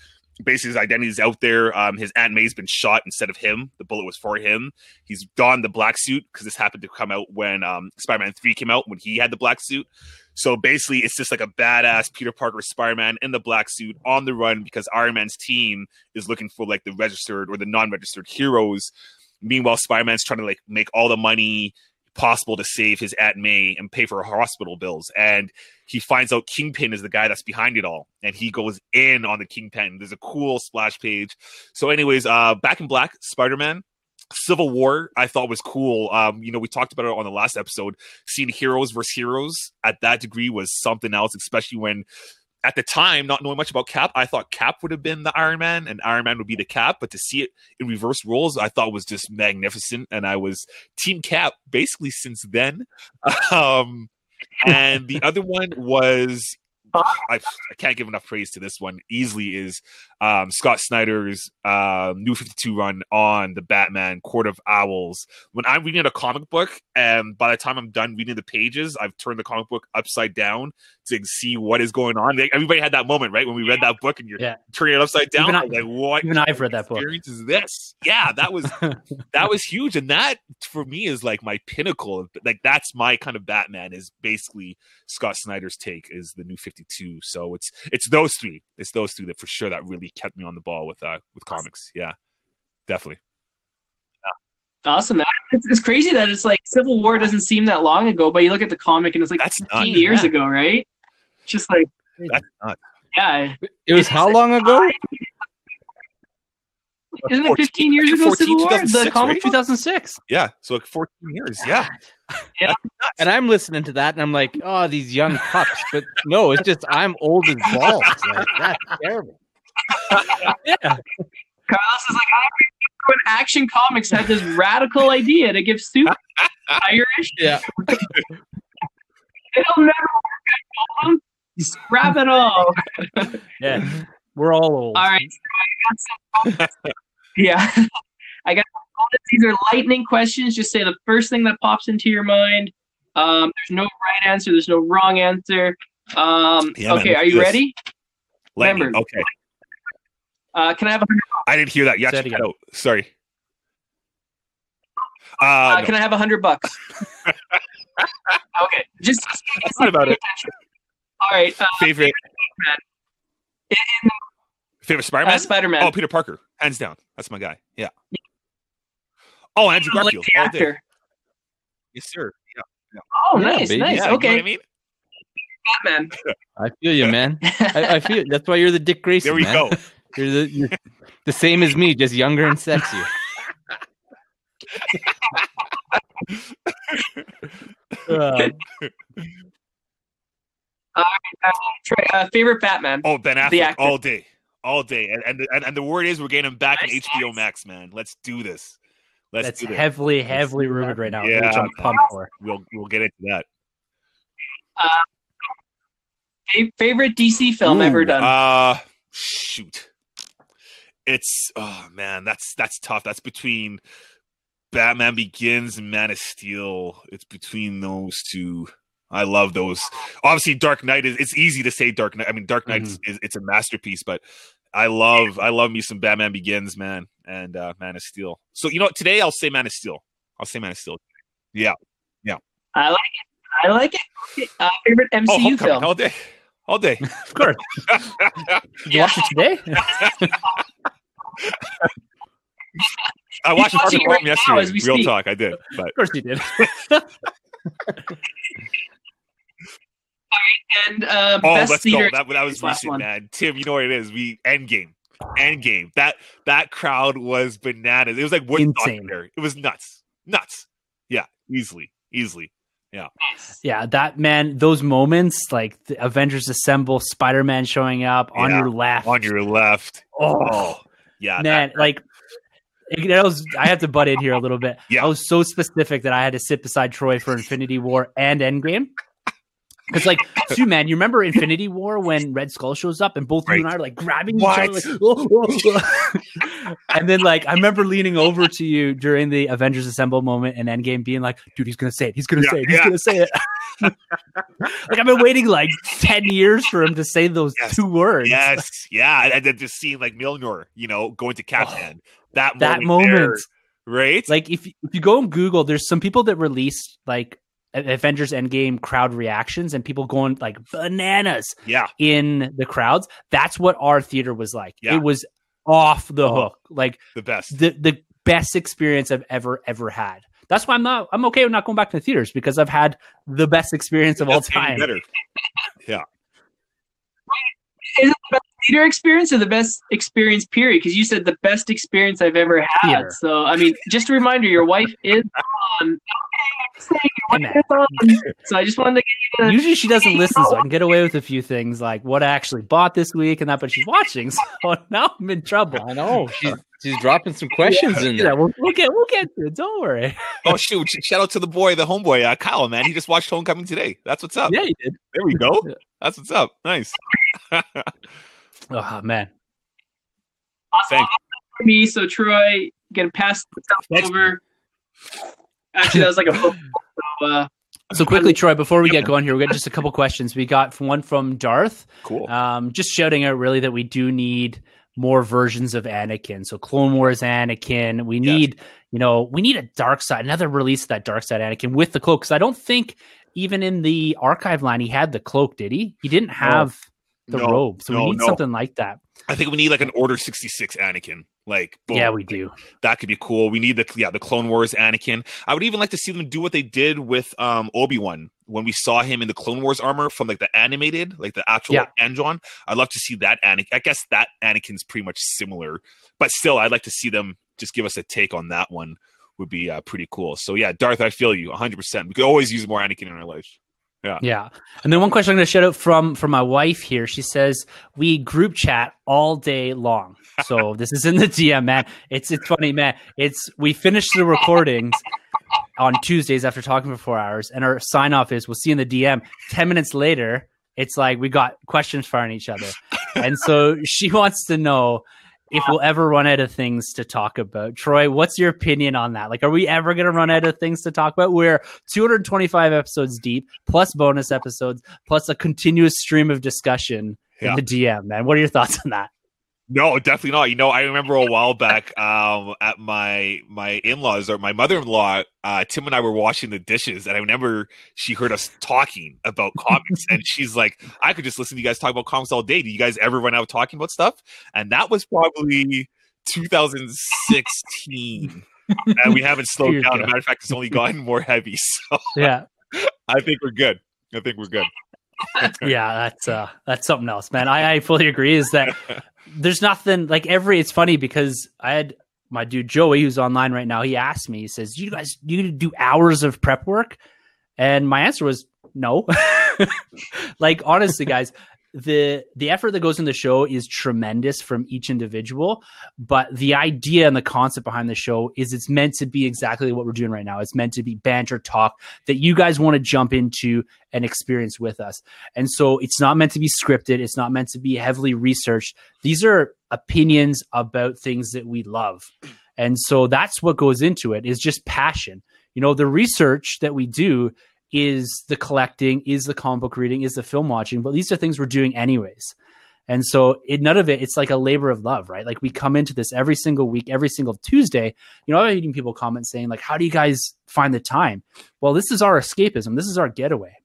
Basically, his identity is out there. Um, his Aunt May's been shot instead of him. The bullet was for him. He's donned the black suit because this happened to come out when um, Spider-Man three came out when he had the black suit. So basically, it's just like a badass Peter Parker Spider-Man in the black suit on the run because Iron Man's team is looking for like the registered or the non-registered heroes. Meanwhile, Spider-Man's trying to like make all the money possible to save his Aunt May and pay for her hospital bills, and he finds out Kingpin is the guy that's behind it all, and he goes in on the Kingpin. There's a cool splash page. So anyways, uh Back in Black, Spider-Man. Civil War I thought was cool. Um you know, we talked about it on the last episode. Seeing heroes versus heroes at that degree was something else, especially when at the time, not knowing much about Cap, I thought Cap would have been the Iron Man and Iron Man would be the Cap. But to see it in reverse roles, I thought was just magnificent. And I was Team Cap basically since then. Um, and the other one was, I, I can't give enough praise to this one easily, is um, Scott Snyder's uh, New fifty-two run on the Batman Court of Owls. When I'm reading a comic book, and by the time I'm done reading the pages, I've turned the comic book upside down to see what is going on. Like, everybody had that moment, right? When we read that book and you're yeah. turning it upside down. Even I, like, what even I've read that book. Experience is this? Yeah, that was that was huge. And that for me is like my pinnacle. Like, that's my kind of Batman, is basically Scott Snyder's take is the New fifty-two. So it's it's those three. It's those three that for sure that really kept me on the ball with uh, with comics. Yeah. Definitely. Awesome. It's, it's crazy that it's like Civil War doesn't seem that long ago, but you look at the comic and it's like that's fifteen not, years yeah. ago, right? Just like that's not. Yeah. It was how long ago? Isn't it fifteen years ago? Civil War? The comic two thousand six. Yeah, so like fourteen years. Yeah. yeah. And I'm listening to that and I'm like, oh, these young pups. But no, it's just I'm old and bald. Like, that's terrible. yeah. Carlos is like, I remember when Action Comics had this radical idea to give Superman Irish. Yeah. It'll never work. I told him, scrap it all. Yeah, we're all old. All right. So I got some yeah. I got some These are lightning questions. Just say the first thing that pops into your mind. Um, there's no right answer. There's no wrong answer. Um, yeah, okay, man, are you ready? Lightning. Remember. Okay. Uh, can I have a hundred bucks? I didn't hear that. You actually cut out. Sorry. Uh, uh, no. Can I have a hundred bucks? Okay. Just, just I thought about it. Attention. All right. Uh, favorite. Favorite Spider-Man? Uh, Spider-Man. Oh, Peter Parker. Hands down. That's my guy. Yeah. yeah. Oh, Andrew oh, Garfield. Like the actor. Yes, sir. Yeah. yeah. Oh, yeah, nice. Baby. Nice. Yeah, okay. You know what I mean? Batman. I feel you, man. I, I feel it. That's why you're the Dick Grayson. There we man. go. You're the, you're the same as me, just younger and sexier. uh, uh, uh, favorite Batman? Oh, Ben Affleck, all day, all day, and and and, and the word is we're getting him back nice. in H B O Max, man. Let's do this. Let's That's do this. heavily, heavily rumored right now, yeah, which I'm pumped for. We'll we'll get into that. Uh, favorite D C film Ooh, ever done? Uh shoot. It's oh man, that's that's tough. That's between Batman Begins and Man of Steel. It's between those two. I love those. Obviously, Dark Knight is. It's easy to say Dark Knight. I mean, Dark Knight mm-hmm. is it's a masterpiece, but I love I love me some Batman Begins, man, and uh, Man of Steel. So you know what? Today I'll say Man of Steel. I'll say Man of Steel. Yeah, yeah. I like it. I like it. Uh, favorite M C U oh, Homecoming, film all day, all day. Of course. Did you watch it today? I watched it from home yesterday. Real talk, I did. But. Of course, you did. All right, and uh, oh, best let's go. That, that was recent, man. Tim, you know what it is? We Endgame, Endgame. That that crowd was bananas. It was like insane. It was nuts, nuts. Yeah, easily, easily. Yeah, yeah. That man, those moments like the Avengers Assemble, Spider-Man showing up yeah, on your left, on your left. Oh. Yeah, man, that, like that was, I have to butt in here a little bit. Yeah. I was so specific that I had to sit beside Troy for Infinity War and Endgame. Because, like, too, man, you remember Infinity War when Red Skull shows up and both right. you and I are like grabbing what? each other, like, whoa, whoa, whoa. And then, like, I remember leaning over to you during the Avengers Assemble moment and Endgame, being like, "Dude, he's gonna say it. He's gonna yeah, say it. He's yeah. gonna say it." Like, I've been waiting like ten years for him to say those yes. two words. Yes, yeah, and then just seeing like Mjolnir, you know, going to Captain oh, that that moment, moment. right? Like, if you, if you go and Google, there's some people that released like Avengers Endgame crowd reactions and people going like bananas yeah. in the crowds. That's what our theater was like. Yeah. It was off the hook. Like the best, the, the best experience I've ever, ever had. That's why I'm not, I'm okay with not going back to the theaters because I've had the best experience of That's all time. Better. Yeah. Is it the best theater experience or the best experience period? Because you said the best experience I've ever had. Theater. So, I mean, just a reminder, your wife is on. So I just wanted to get you to usually she doesn't listen, so I can get away with a few things like what I actually bought this week and that, but she's watching, so now I'm in trouble. I know she's she's dropping some questions yeah, in there. Yeah, we'll, we'll get we'll get to it. Don't worry. Oh shoot! Shout out to the boy, the homeboy, uh, Kyle. Man, he just watched Homecoming today. That's what's up. Yeah, he did. There we go. That's what's up. Nice. Oh man. Awesome. Thanks. For me, so Troy, gonna pass the stuff over. Man. Actually, that was like a. So, uh, So quickly, Troy, before we get going here, we got just a couple questions. We got one from Darth. Cool. Um, just shouting out really that we do need more versions of Anakin. So Clone Wars Anakin. We need, yes. you know, we need a dark side, another release of that dark side Anakin with the cloak. Because I don't think even in the archive line he had the cloak, did he? He didn't have no. the no, robe. So no, we need no. something like that. I think we need like an Order sixty-six Anakin. Like, boom. Yeah, we do. That could be cool. We need the yeah the Clone Wars Anakin. I would even like to see them do what they did with um, Obi-Wan when we saw him in the Clone Wars armor from like the animated, like the actual yeah. Anjon. I'd love to see that Anakin. I guess that Anakin's pretty much similar, but still, I'd like to see them just give us a take on that one. Would be uh, pretty cool. So yeah, Darth, I feel you one hundred percent. We could always use more Anakin in our life. Yeah. yeah. And then one question I'm going to shout out from, from my wife here. She says, we group chat all day long. So this is in the D M, man. It's it's funny, man. It's we finish the recordings on Tuesdays after talking for four hours. And our sign off is we'll see you in the D M. Ten minutes later, it's like we got questions firing each other. And so she wants to know if we'll ever run out of things to talk about. Troy, what's your opinion on that? Like, are we ever going to run out of things to talk about? We're two hundred twenty-five episodes deep, plus bonus episodes, plus a continuous stream of discussion yeah. in the D M, man. What are your thoughts on that? No, definitely not. You know, I remember a while back um, at my my in-laws or my mother-in-law, uh, Tim and I were washing the dishes, and I remember she heard us talking about comics, and she's like, I could just listen to you guys talk about comics all day. Do you guys ever run out talking about stuff? And that was probably two thousand sixteen, and we haven't slowed You're down. Good. As a matter of fact, it's only gotten more heavy. So yeah, I think we're good. I think we're good. yeah, that's uh, that's something else, man. I, I fully agree is that there's nothing like every, it's funny because I had my dude, Joey, who's online right now. He asked me, he says, you guys, you do hours of prep work. And my answer was no. Like, honestly, guys, the, the effort that goes in the show is tremendous from each individual, but the idea and the concept behind the show is it's meant to be exactly what we're doing right now. It's meant to be banter talk that you guys want to jump into and experience with us. And so it's not meant to be scripted. It's not meant to be heavily researched. These are opinions about things that we love. And so that's what goes into it is just passion. You know, the research that we do is the collecting, is the comic book reading, is the film watching, but these are things we're doing anyways. And so in none of it, it's like a labor of love, right? Like we come into this every single week, every single Tuesday, you know, I'm reading people comment saying like, how do you guys find the time? Well, this is our escapism. This is our getaway.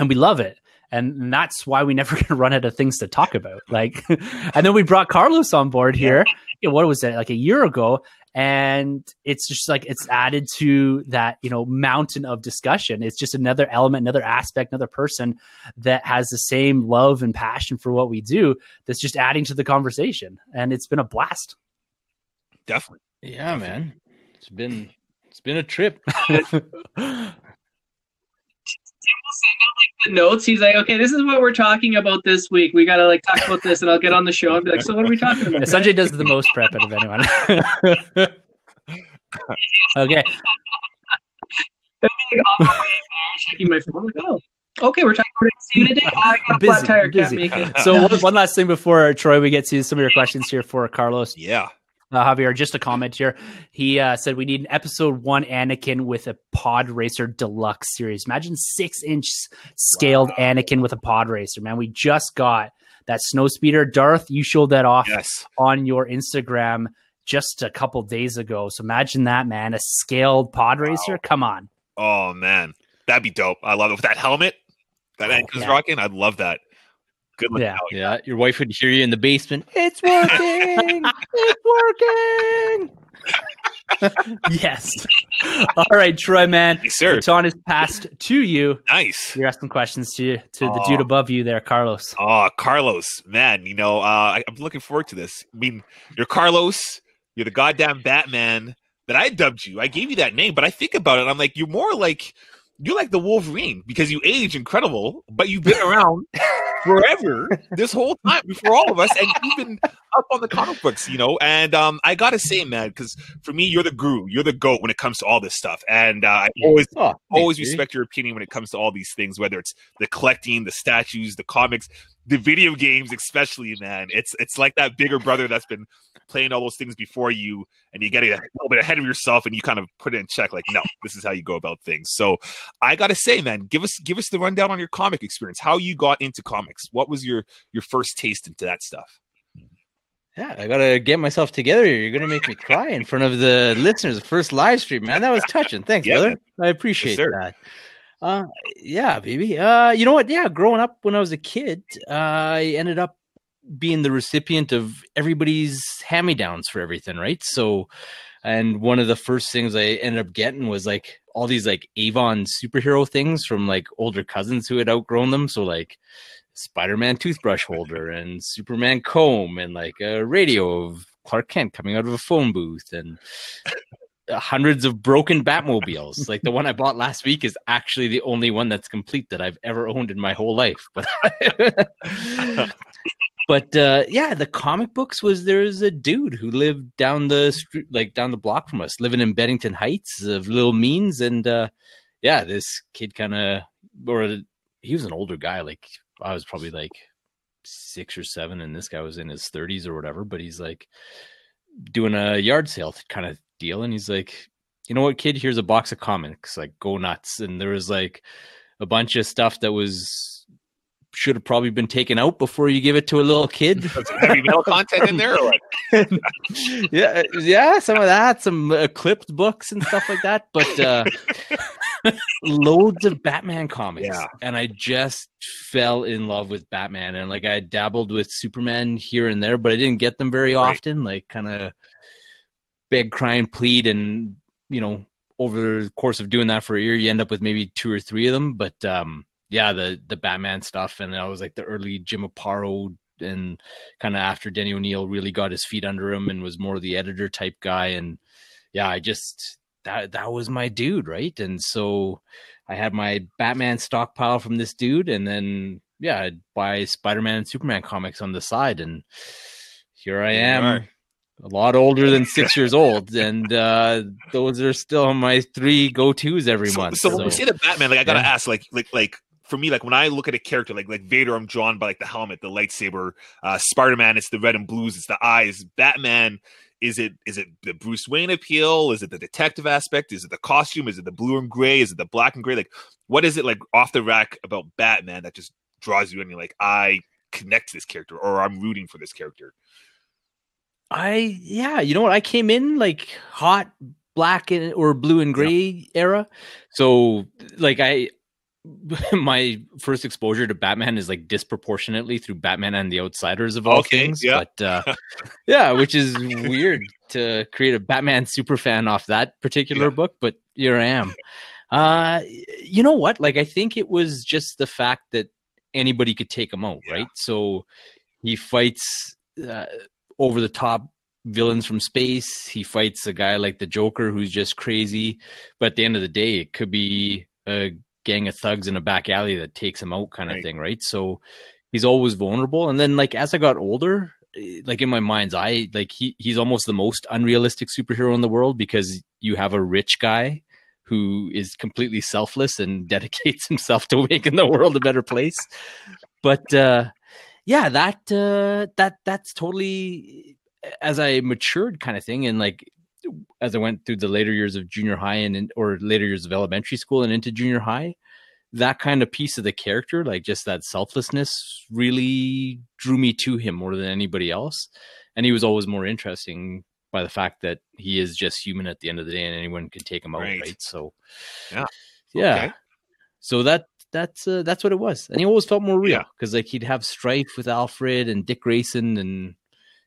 And we love it. And that's why we never gonna run out of things to talk about. Like, and then we brought Carlos on board here. You know, what was it? Like a year ago. And it's just like it's added to that, you know, mountain of discussion. It's just another element, another aspect, another person that has the same love and passion for what we do that's just adding to the conversation. And it's been a blast. Definitely. Yeah, man. It's been it's been a trip. Tim will send out like the notes. He's like, okay, this is what we're talking about this week. We gotta like talk about this, and I'll get on the show and be like, so what are we talking about? Yeah, Sanjay does the most prep out of anyone. Okay. Checking my phone. Like, oh, okay, we're talking about see you today. I got a flat tire, can't make it. So one last thing before Troy, we get to some of your questions here for Carlos. Yeah. Uh, Javier, just a comment here. He uh, said we need an episode one Anakin with a pod racer deluxe series. Imagine six inch scaled wow. Anakin with a pod racer, man. We just got that snow speeder. Darth, you showed that off yes. on your Instagram just a couple days ago. So imagine that, man. A scaled pod wow. racer. Come on. Oh, man. That'd be dope. I love it. With that helmet that oh, Anakin's yeah. rocking, I'd love that. Good luck. Yeah. yeah, your wife would hear you in the basement. It's working. It's working. Yes. All right, Troy, man. Yes, sir. The baton is passed to you. Nice. You're asking questions to to oh. the dude above you there, Carlos. Oh, Carlos, man. You know, uh, I, I'm looking forward to this. I mean, you're Carlos. You're the goddamn Batman that I dubbed you. I gave you that name, but I think about it. I'm like, you're more like you're like the Wolverine because you age incredible, but you've been around. Forever, this whole time, for all of us, and even up on the comic books, you know. And um, I gotta say, man, because for me, you're the guru, you're the goat when it comes to all this stuff. And uh, I always, oh, always respect your opinion when it comes to all these things, whether it's the collecting, the statues, the comics. the video games, especially, man, it's it's like that bigger brother that's been playing all those things before you, and you get a little bit ahead of yourself, and you kind of put it in check, like, no, this is how you go about things. So I gotta say, man, give us give us the rundown on your comic experience, how you got into comics. What was your your first taste into that stuff? Yeah, I gotta get myself together here. You're gonna make me cry in front of the listeners. First live stream, man, that was touching. Thanks, yeah, brother. Man. I appreciate yes, that. Uh, yeah, baby. Uh, you know what? Yeah, growing up when I was a kid, uh, I ended up being the recipient of everybody's hand-me-downs for everything, right? So, and one of the first things I ended up getting was like all these like Avon superhero things from like older cousins who had outgrown them. So like Spider-Man toothbrush holder and Superman comb and like a radio of Clark Kent coming out of a phone booth and hundreds of broken Batmobiles. Like the one I bought last week is actually the only one that's complete that I've ever owned in my whole life. But, but uh, yeah, the comic books was, there's a dude who lived down the street, like down the block from us, living in Bennington Heights of little means. And uh, yeah, this kid kind of, or he was an older guy. Like I was probably like six or seven and this guy was in his thirties or whatever, but he's like doing a yard sale kind of deal, and he's like, you know what, kid, here's a box of comics, like, go nuts. And there was like a bunch of stuff that was should have probably been taken out before you give it to a little kid. Heavy metal content in there, or like yeah yeah some of that, some uh, clipped books and stuff like that, but uh loads of Batman comics. Yeah. And I just fell in love with Batman, and like I dabbled with Superman here and there, but I didn't get them very right. often, like kind of beg, cry, and plead, and you know, over the course of doing that for a year, you end up with maybe two or three of them. But um, yeah, the the Batman stuff, and I was like the early Jim Aparo, and kind of after Denny O'Neil really got his feet under him and was more the editor type guy, and yeah, I just that that was my dude, right? And so I had my Batman stockpile from this dude, and then yeah, I'd buy Spider-Man and Superman comics on the side, and here I am. A lot older than six years old, and uh, those are still my three go-tos every so, month. So, so when we say the Batman, like I gotta yeah. ask, like, like, like for me, like when I look at a character, like, like Vader, I'm drawn by like the helmet, the lightsaber. Uh, Spider-Man, it's the red and blues, it's the eyes. Batman, is it, is it the Bruce Wayne appeal? Is it the detective aspect? Is it the costume? Is it the blue and gray? Is it the black and gray? Like, what is it like off the rack about Batman that just draws you in? You're like, I connect to this character, or I'm rooting for this character. I, yeah, you know what? I came in like hot black and, or blue and gray yeah. era. So like I, my first exposure to Batman is like disproportionately through Batman and the Outsiders of all okay, things. Yeah. But uh, yeah, which is weird to create a Batman superfan off that particular yeah. book. But here I am. Uh, you know what? Like, I think it was just the fact that anybody could take him out. Yeah. Right. So he fights, uh, over the top villains from space. He fights a guy like the Joker who's just crazy. But at the end of the day, it could be a gang of thugs in a back alley that takes him out kind of right. thing, right? So he's always vulnerable. And then like as I got older, like in my mind's eye, like he he's almost the most unrealistic superhero in the world, because you have a rich guy who is completely selfless and dedicates himself to making the world a better place. But uh yeah, that uh, that that's totally as I matured kind of thing. And like as I went through the later years of junior high and or later years of elementary school and into junior high, that kind of piece of the character, like just that selflessness, really drew me to him more than anybody else. And he was always more interesting by the fact that he is just human at the end of the day, and anyone can take him out, right? right? So yeah, yeah. Okay. So that. That's uh, that's what it was, and he always felt more real because yeah. like he'd have strife with Alfred and Dick Grayson, and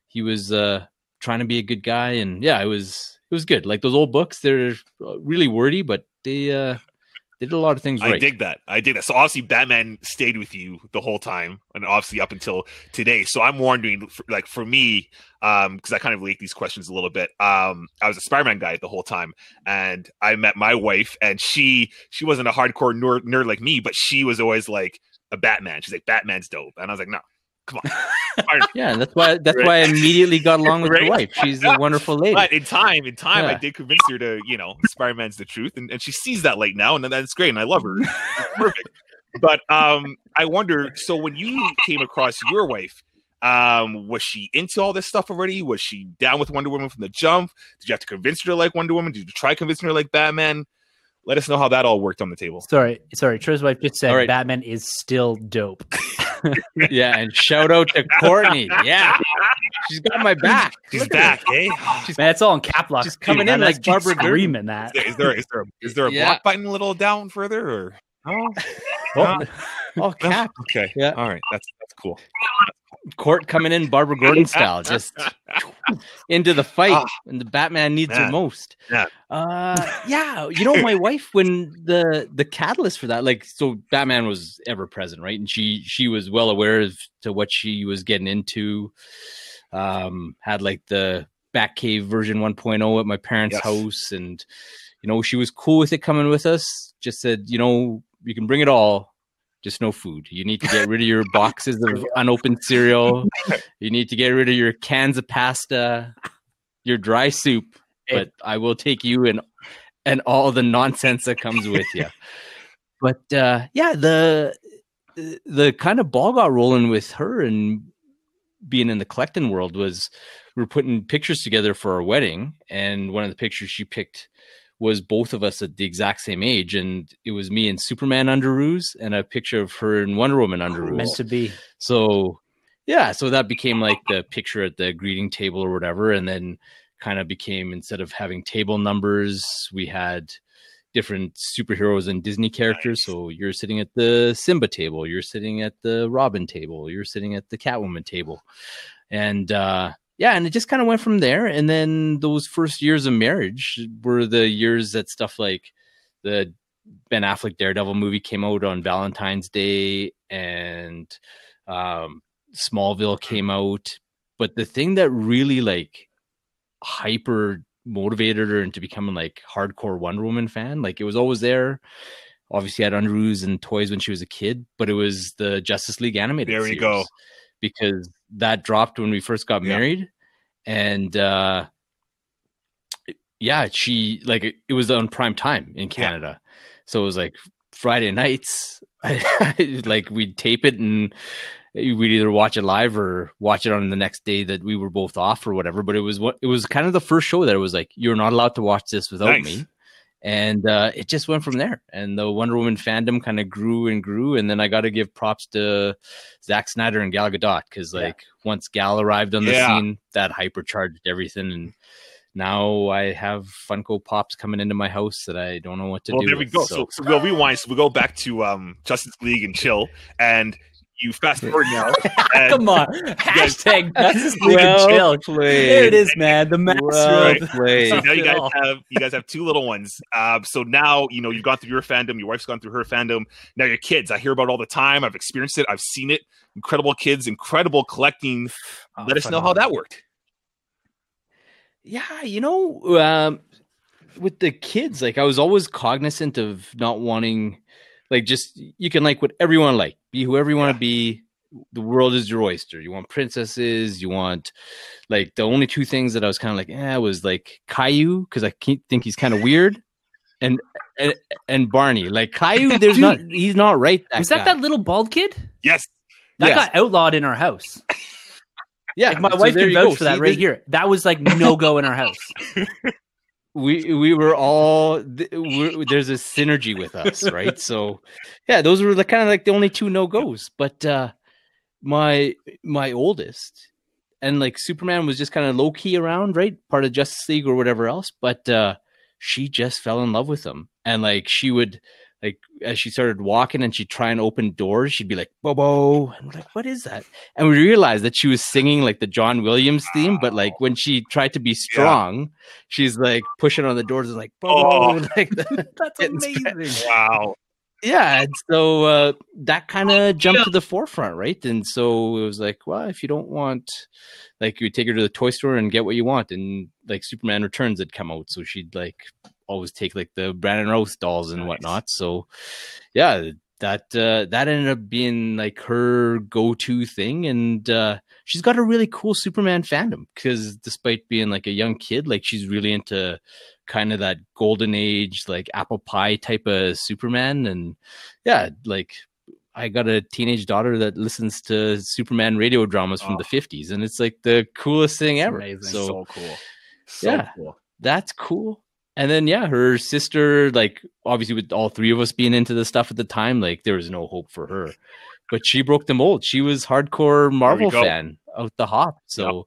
he was uh, trying to be a good guy, and yeah, it was it was good. Like those old books, they're really wordy, but they uh, they did a lot of things right. I dig that. I dig that. So obviously, Batman stayed with you the whole time, and obviously up until today. So I'm wondering, like for me, because um, I kind of relate these questions a little bit. Um, I was a Spider-Man guy the whole time, and I met my wife, and she she wasn't a hardcore nerd, nerd like me, but she was always like a Batman. She's like, Batman's dope, and I was like, no, come on. Yeah, that's why that's right. why I immediately got along with right. my wife. She's a wonderful lady. But in time, in time, yeah. I did convince her to, you know, Spider-Man's the truth, and, and she sees that light now, and that's great, and I love her. Perfect. But um, I wonder, so when you came across your wife, um, was she into all this stuff already? Was she down with Wonder Woman from the jump? Did you have to convince her to like Wonder Woman? Did you try convincing her to like Batman? Let us know how that all worked on the table. Sorry, sorry. Troy's wife just said right. Batman is still dope. Yeah, and shout out to Courtney. Yeah, she's got my back. She's Look back, eh? She's, Man, it's all in cap locks. She's coming dude. in like Barbara Gordon. That is there, is there, is there a yeah. block button a little down further or? Oh, well, no. All cap. Okay, yeah. All right, that's that's cool. Court coming in Barbara Gordon style, just into the fight, oh, and the Batman needs man. her most. Yeah, uh, yeah. You know, my wife, when the the catalyst for that, like, so Batman was ever present, right? And she she was well aware of to what she was getting into. Um, had like the Batcave version one point oh at my parents' yes. house, and you know she was cool with it coming with us. Just said, you know, you can bring it all. Just no food. You need to get rid of your boxes of unopened cereal. You need to get rid of your cans of pasta, your dry soup. But I will take you and and all the nonsense that comes with you. But uh, yeah, the the kind of ball got rolling with her and being in the collecting world was we were putting pictures together for our wedding, and one of the pictures she picked was both of us at the exact same age, and it was me in Superman underoos and a picture of her in Wonder Woman underoos. Meant to be. So, yeah, so that became like the picture at the greeting table or whatever, and then kind of became, instead of having table numbers, we had different superheroes and Disney characters. Nice. So you're sitting at the Simba table, you're sitting at the Robin table, you're sitting at the Catwoman table. And, uh, yeah, and it just kind of went from there. And then those first years of marriage were the years that stuff like the Ben Affleck Daredevil movie came out on Valentine's Day, and um, Smallville came out. But the thing that really like hyper motivated her into becoming like hardcore Wonder Woman fan, like it was always there. Obviously, I had underoos and toys when she was a kid, but it was the Justice League animated series. There you go. Because that dropped when we first got yeah. married, and uh, yeah, she like it, it was on prime time in Canada, yeah. so it was like Friday nights. Like we'd tape it and we'd either watch it live or watch it on the next day that we were both off or whatever. But it was what it was kind of the first show that it was like you're not allowed to watch this without nice. me, and uh, it just went from there. And the Wonder Woman fandom kind of grew and grew, and then I got to give props to Zack Snyder and Gal Gadot, because like yeah. once Gal arrived on the yeah. scene, that hypercharged everything, and now I have Funko Pops coming into my house that I don't know what to well, do. There we with, go. So, so we'll rewind. So we'll go back to um, Justice League and chill, and you fast forward now. And come on, hashtag Justice League and chill. Played. There it is, man. The master right. So now you guys have you guys have two little ones. Uh, so now you know you've gone through your fandom. Your wife's gone through her fandom. Now your kids, I hear about all the time. I've experienced it. I've seen it. Incredible kids, incredible collecting. Oh, Let us know how that worked. Yeah, you know, um, with the kids, like I was always cognizant of not wanting, like, just you can like whatever you want to like, be whoever you want to yeah. be. The world is your oyster. You want princesses, you want like the only two things that I was kind of like, eh, was like Caillou, because I can't think he's kind of weird, and, and and Barney, like Caillou. There's Dude, not, he's not right. That was guy. that that little bald kid? Yes, that yes. got outlawed in our house. Yeah, like my wife so can vouch for that See, right they... here. That was like no go in our house. We we were all we're, there's a synergy with us, right? So yeah, those were the kind of like the only two no goes. But uh, my my oldest, and like Superman was just kind of low key around, right? Part of Justice League or whatever else. But uh, she just fell in love with him, and like she would. Like as she started walking and she'd try and open doors, she'd be like, Bobo. And we're like, what is that? And we realized that she was singing like the John Williams theme. But like when she tried to be strong, yeah. she's like pushing on the doors and like, Bobo. Oh, like the, that's amazing. Wow. Yeah. And so uh, that kind of jumped yeah. to the forefront. Right. And so it was like, well, if you don't want, like you would take her to the toy store and get what you want. And like Superman Returns had come out. So she'd like always take like the Brandon Routh dolls and nice. whatnot. So yeah, that uh, that ended up being like her go-to thing. And uh, she's got a really cool Superman fandom, because despite being like a young kid, like she's really into kind of that golden age, like apple pie type of Superman. And yeah, like I got a teenage daughter that listens to Superman radio dramas from oh. the fifties, and it's like the coolest thing ever. Amazing. So, so cool. So yeah, cool. That's cool. And then, yeah, her sister, like, obviously with all three of us being into the stuff at the time, like, there was no hope for her. But she broke the mold. She was hardcore Marvel fan out the hop. So,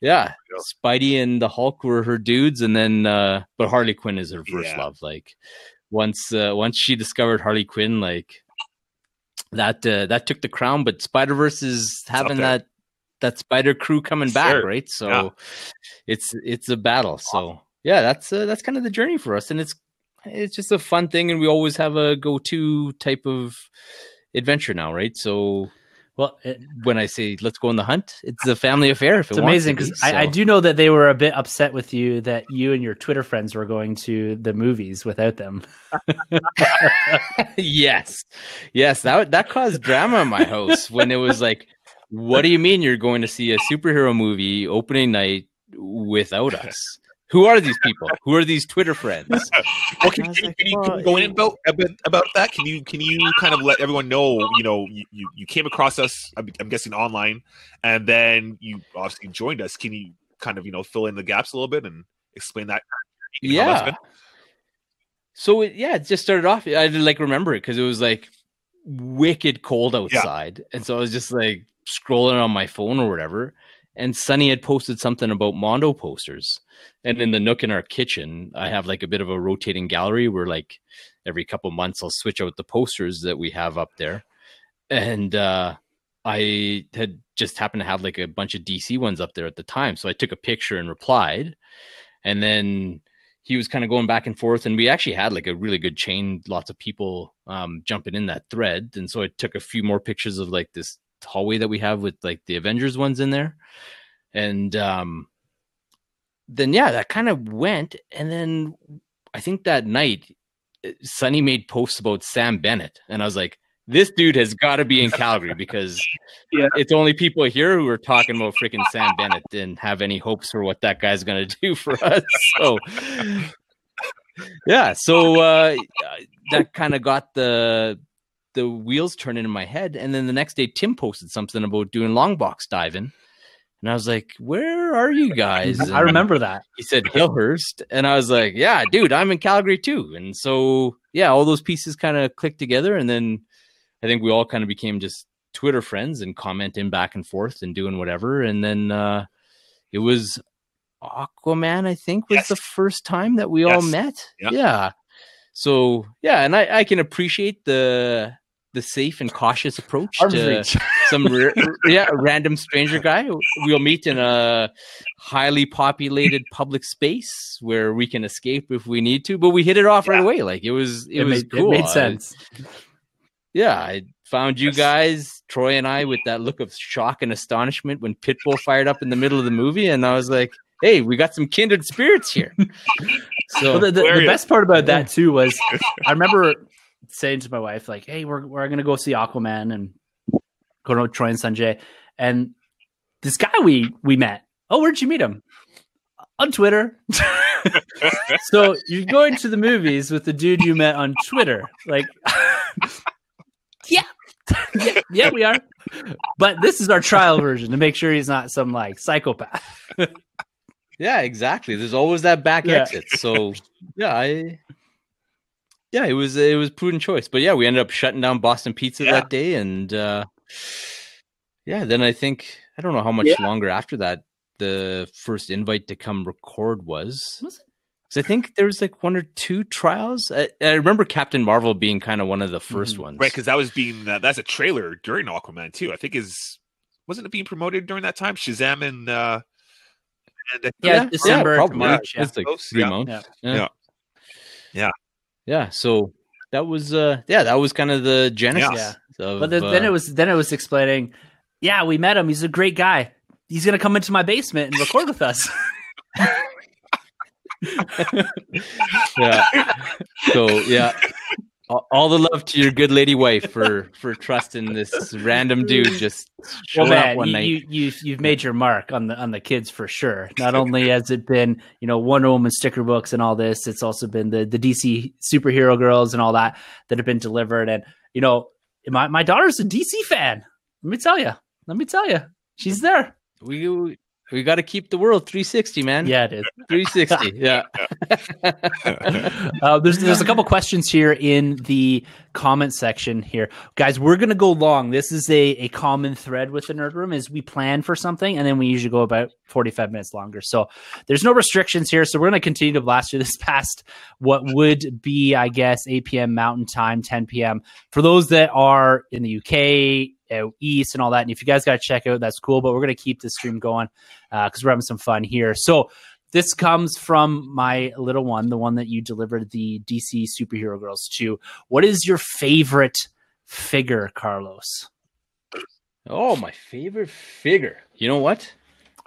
yeah, yeah. Spidey and the Hulk were her dudes. And then, uh, but Harley Quinn is her first yeah. love. Like, once uh, once she discovered Harley Quinn, like, that uh, that took the crown. But Spider-Verse is having that that Spider crew coming back, sure. right? So yeah. it's it's a battle. So. Yeah, that's uh, that's kind of the journey for us, and it's it's just a fun thing, and we always have a go-to type of adventure now, right? So, well, it, when I say let's go on the hunt, it's a family affair. If it's it amazing because so. I, I do know that they were a bit upset with you that you and your Twitter friends were going to the movies without them. yes, yes, that that caused drama in my house when it was like, what do you mean you're going to see a superhero movie opening night without us? Who are these people? Who are these Twitter friends? Well, can, can, like, can you, can you go in about about that? Can you can you kind of let everyone know? You know, you, you came across us. I'm, I'm guessing online, and then you obviously joined us. Can you kind of you know fill in the gaps a little bit and explain that? You know, yeah. So it, yeah, it just started off. I like remember it because it was like wicked cold outside, yeah. and so I was just like scrolling on my phone or whatever. And Sunny had posted something about Mondo posters. And in the nook in our kitchen, I have like a bit of a rotating gallery where like every couple months I'll switch out the posters that we have up there. And uh, I had just happened to have like a bunch of D C ones up there at the time. So I took a picture and replied. And then he was kind of going back and forth. And we actually had like a really good chain, lots of people um, jumping in that thread. And so I took a few more pictures of like this hallway that we have with like the Avengers ones in there, and um then yeah that kind of went. And then I think that night Sunny made posts about Sam Bennett, and I was like, this dude has got to be in Calgary because yeah. it's only people here who are talking about freaking Sam Bennett and have any hopes for what that guy's gonna do for us. So yeah so uh that kind of got the the wheels turning in my head. And then the next day Tim posted something about doing long box diving, and I was like, where are you guys? And I remember that he said Hillhurst, and I was like, yeah dude, I'm in Calgary too. And so yeah, all those pieces kind of clicked together, and then I think we all kind of became just Twitter friends and commenting back and forth and doing whatever. And then uh it was Aquaman, I think was yes. the first time that we yes. all met. Yep. yeah So yeah, and I, I can appreciate the the safe and cautious approach to some r- yeah random stranger guy we'll meet in a highly populated public space where we can escape if we need to. But we hit it off yeah. right away. Like it was it, it was made, cool. It made sense. I, yeah, I found you yes. guys, Troy and I, with that look of shock and astonishment when Pitbull fired up in the middle of the movie, and I was like, hey, we got some kindred spirits here. So well, the, the, the best part about that too was I remember saying to my wife, like, hey, we're we're gonna go see Aquaman and go to Troy and Sanjay. And this guy we we met. Oh, where'd you meet him? On Twitter. So you're going to the movies with the dude you met on Twitter. Like yeah. yeah, yeah, we are. But this is our trial version to make sure he's not some like psychopath. Yeah, exactly. There's always that back yeah. exit. So yeah, I yeah, it was it was prudent choice. But yeah, we ended up shutting down Boston Pizza yeah. that day, and uh, yeah, then I think I don't know how much yeah. longer after that the first invite to come record was. Was it? Because I think there was like one or two trials. I, I remember Captain Marvel being kind of one of the first mm-hmm. ones, right? Because that was being uh, that's a trailer during Aquaman too. I think is wasn't it being promoted during that time? Shazam and. Uh... And yeah, December, yeah, March, yeah. It's like three yeah. months. Yeah. Yeah. yeah, yeah, So that was, uh, yeah, that was kind of the genesis. Yeah. Of, but then, uh, then it was, then it was explaining. Yeah, we met him. He's a great guy. He's gonna come into my basement and record with us. yeah. So yeah, all, all the love to your good lady wife for for trusting this random dude just. Well, man, one you, night. you you've you've made your mark on the on the kids for sure. Not only has it been you know Wonder Woman sticker books and all this, it's also been the the D C superhero girls and all that that have been delivered. And you know my my daughter's a D C fan. Let me tell you. Let me tell you. She's there. We we got to keep the world three sixty, man. Yeah, it is three sixty. Yeah. uh, there's there's a couple questions here in the comment section here, guys. We're gonna go long. This is a a common thread with the Nerd Room is we plan for something and then we usually go about forty-five minutes longer. So there's no restrictions here. So we're gonna continue to blast through this past what would be, I guess, eight p.m. Mountain Time, ten p.m. for those that are in the U K. Out east and all that, and if you guys got to check out, that's cool, but we're going to keep this stream going uh because we're having some fun here. So this comes from my little one, the one that you delivered the D C superhero girls to. What is your favorite figure, Carlos? Oh, my favorite figure, you know what?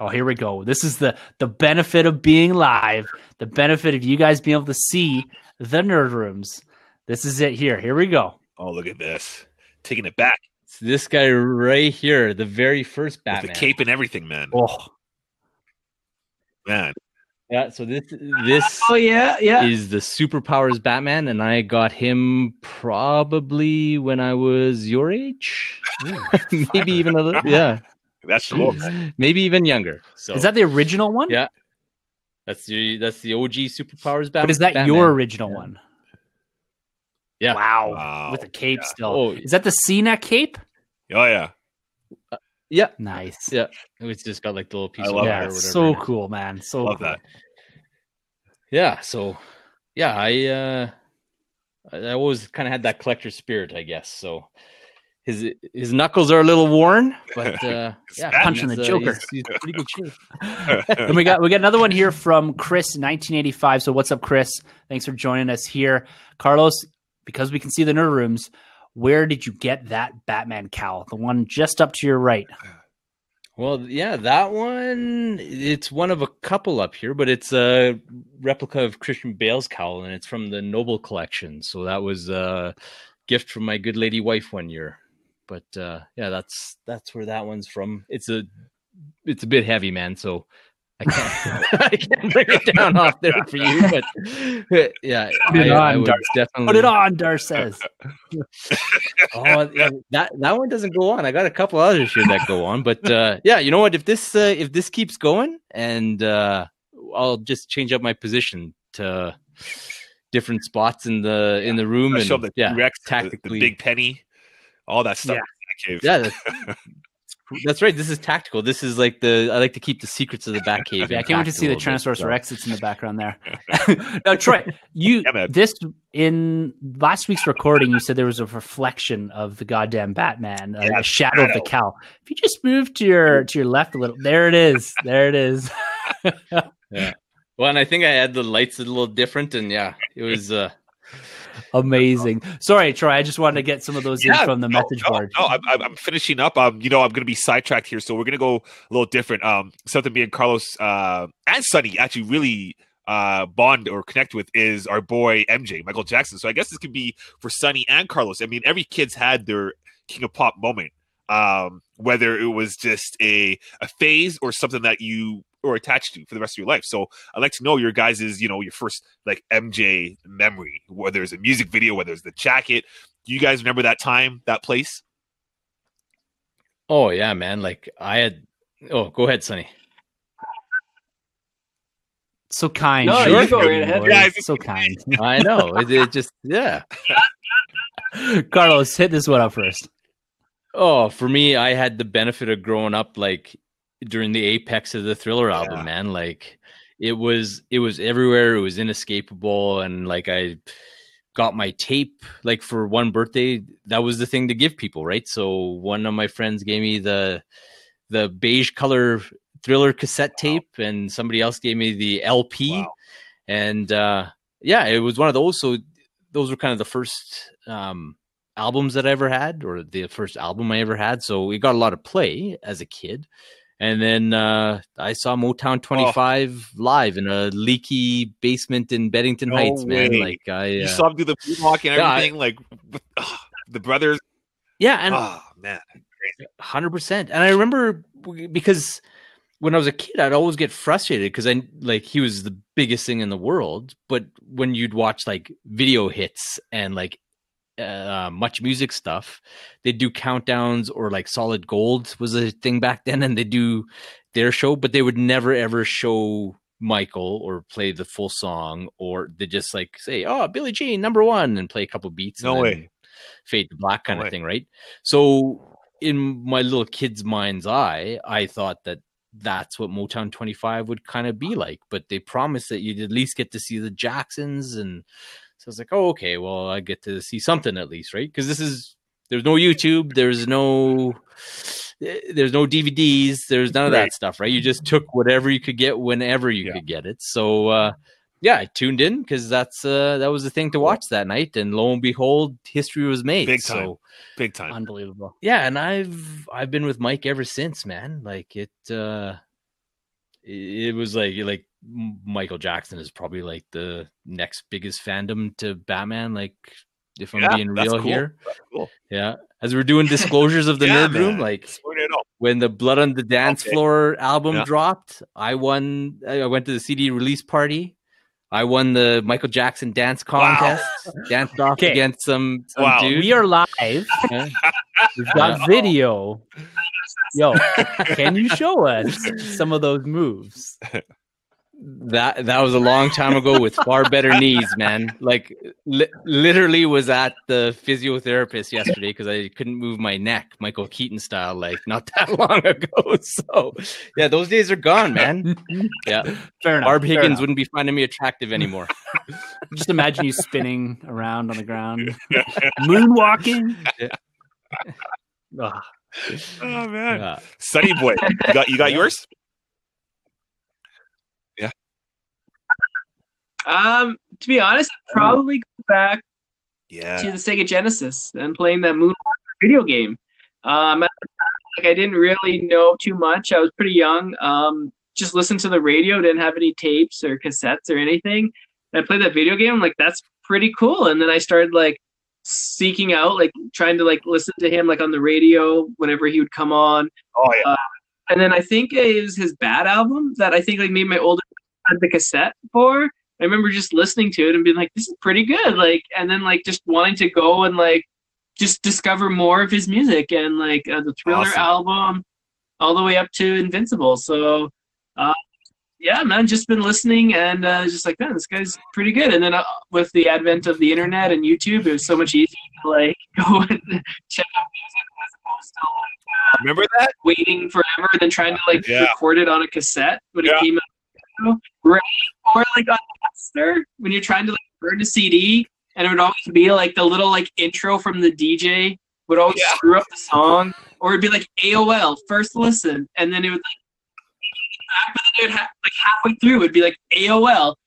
Oh, here we go. This is the the benefit of being live, the benefit of you guys being able to see the Nerd Rooms. This is it. Here here we go. Oh, look at this, taking it back. This guy right here, the very first Batman. With the cape and everything, man. Oh, man. Yeah, so this this oh, yeah, yeah. is the Superpowers Batman, and I got him probably when I was your age. Maybe even a little, yeah. That's the look. Maybe even younger. So. Is that the original one? Yeah. That's the, that's the O G Superpowers Batman. But is that Batman. Your original yeah. one? Yeah. Wow. wow. With a cape yeah. still. Oh, is that the C-neck cape? Oh, yeah. Uh, yeah. Nice. Yeah. It's just got like the little piece I of love yeah, or whatever. So cool, man. So love cool. that. Yeah. So, yeah, I uh, I always kind of had that collector spirit, I guess. So his his knuckles are a little worn, but uh, yeah, punching the uh, Joker. He's, he's pretty good shape. And we got we got another one here from Chris, nineteen eighty-five. So what's up, Chris? Thanks for joining us here, Carlos. Because we can see the Nerd Rooms, where did you get that Batman cowl? The one just up to your right. Well, yeah, that one, it's one of a couple up here, but it's a replica of Christian Bale's cowl, and it's from the Noble collection. So that was a gift from my good lady wife one year. But uh, yeah, that's that's where that one's from. It's a it's a bit heavy, man, so I can't, I can't bring it down off there for you, but yeah, put it I, on, I would Dar- definitely put it on. Dar says, "Oh, yeah, that that one doesn't go on. I got a couple others here that go on, but uh, yeah, you know what? If this uh, if this keeps going, and uh, I'll just change up my position to different spots in the yeah. in the room, and the yeah, Rex, tactically, the, the big penny, all that stuff. Yeah, yeah that's, That's right. This is tactical. This is like the I like to keep the secrets of the Batcave. Yeah, I can't wait to see the Tyrannosaurus Rex that's in the background there. Now, Troy, you yeah, this in last week's recording, you said there was a reflection of the goddamn Batman, uh, yeah, a shadow, shadow of the cowl. If you just move to your to your left a little, there it is. There it is. Yeah. Well, and I think I had the lights a little different, and yeah, it was. Uh, Amazing. Sorry, Troy. I just wanted to get some of those yeah, in from the no, message no, board. No, I'm, I'm finishing up. Um, you know, I'm going to be sidetracked here, so we're going to go a little different. Um, something me and Carlos uh, and Sonny actually really uh, bond or connect with is our boy M J, Michael Jackson. So I guess this could be for Sonny and Carlos. I mean, every kid's had their King of Pop moment, um, whether it was just a a phase or something that you were attached to for the rest of your life. So I'd like to know your guys's, you know, your first like M J memory, whether it's a music video, whether it's the jacket. Do you guys remember that time, that place? Oh yeah, man. Like I had, oh, go ahead, Sonny. So kind. No, sure. You're going ahead. Yeah, so kind. I know. It, it just, yeah. Carlos, hit this one up first. Oh, for me, I had the benefit of growing up, like, during the apex of the Thriller album, yeah. man. Like it was, it was everywhere. It was inescapable. And like, I got my tape, like for one birthday, that was the thing to give people. Right. So one of my friends gave me the, the beige color Thriller cassette tape, wow. and somebody else gave me the L P. Wow. And uh, yeah, it was one of those. So those were kind of the first um, albums that I ever had, or the first album I ever had. So we got a lot of play as a kid. And then uh, I saw Motown twenty-five oh. live in a leaky basement in Beddington no Heights, man. Way. Like I, you uh, saw him do the moonwalk and yeah, everything, I, like oh, the brothers. Yeah, and oh man, hundred percent. And I remember because when I was a kid, I'd always get frustrated because I like he was the biggest thing in the world. But when you'd watch like video hits and like uh, Much Music stuff. They'd do countdowns, or like Solid Gold was a thing back then, and they do their show, but they would never ever show Michael or play the full song, or they just like say, "Oh, Billie Jean, number one," and play a couple beats. No and way, fade to black kind no of way. Thing, right? So in my little kid's mind's eye, I thought that that's what Motown twenty-five would kind of be like, but they promised that you'd at least get to see the Jacksons, and so I was like, "Oh, okay, well, I get to see something at least, right?" Because this is there's no YouTube, there's no. There's no D V Ds. There's none of that stuff, right? You just took whatever you could get whenever you yeah. could get it. So, uh, yeah, I tuned in because that's uh, that was the thing to watch that night. And lo and behold, history was made. Big time, so, big time, unbelievable. Yeah, and I've I've been with Mike ever since, man. Like it, uh, it was like like Michael Jackson is probably like the next biggest fandom to Batman. Like if I'm yeah, being real cool. here, cool. yeah. As we're doing disclosures of the yeah, Nerd man. Room, like when the Blood on the Dance okay. Floor album yeah. dropped, I won. I went to the C D release party. I won the Michael Jackson dance contest. Wow. Danced off okay. against some, some wow. dude. We are live. Yeah. We've got wow. video. Yo, can you show us some of those moves? That that was a long time ago with far better knees, man. Like li- literally was at the physiotherapist yesterday because I couldn't move my neck, Michael Keaton style, like not that long ago. So yeah, those days are gone, man. Yeah, fair enough. Barb Higgins wouldn't be finding me attractive anymore. Just imagine you spinning around on the ground, moonwalking. Yeah. Oh. oh man, uh, Sunny Boy, you got you got yeah. yours. Um, to be honest, I'd probably go back yeah. to the Sega Genesis and playing that Moonwalker video game. Um, at the time, like I didn't really know too much. I was pretty young. Um, just listened to the radio. Didn't have any tapes or cassettes or anything. And I played that video game. I'm like, that's pretty cool. And then I started like seeking out, like trying to like listen to him like on the radio whenever he would come on. Oh yeah. Uh, and then I think it was his Bad album that I think like made my older had the cassette for. I remember just listening to it and being like, this is pretty good. Like, and then like just wanting to go and like, just discover more of his music and like uh, the Thriller awesome. Album all the way up to Invincible. So uh, yeah, man, just been listening and uh, just like, man, this guy's pretty good. And then uh, with the advent of the internet and YouTube, it was so much easier to like go and check out music as opposed to like, uh, remember that? Waiting forever and then trying to like yeah. record it on a cassette when yeah. it came out. Right, or like on Napster when you're trying to like burn a C D, and it would always be like the little like intro from the D J would always yeah. screw up the song, or it'd be like A O L first listen, and then it would like, it would ha- like halfway through it would be like A O L.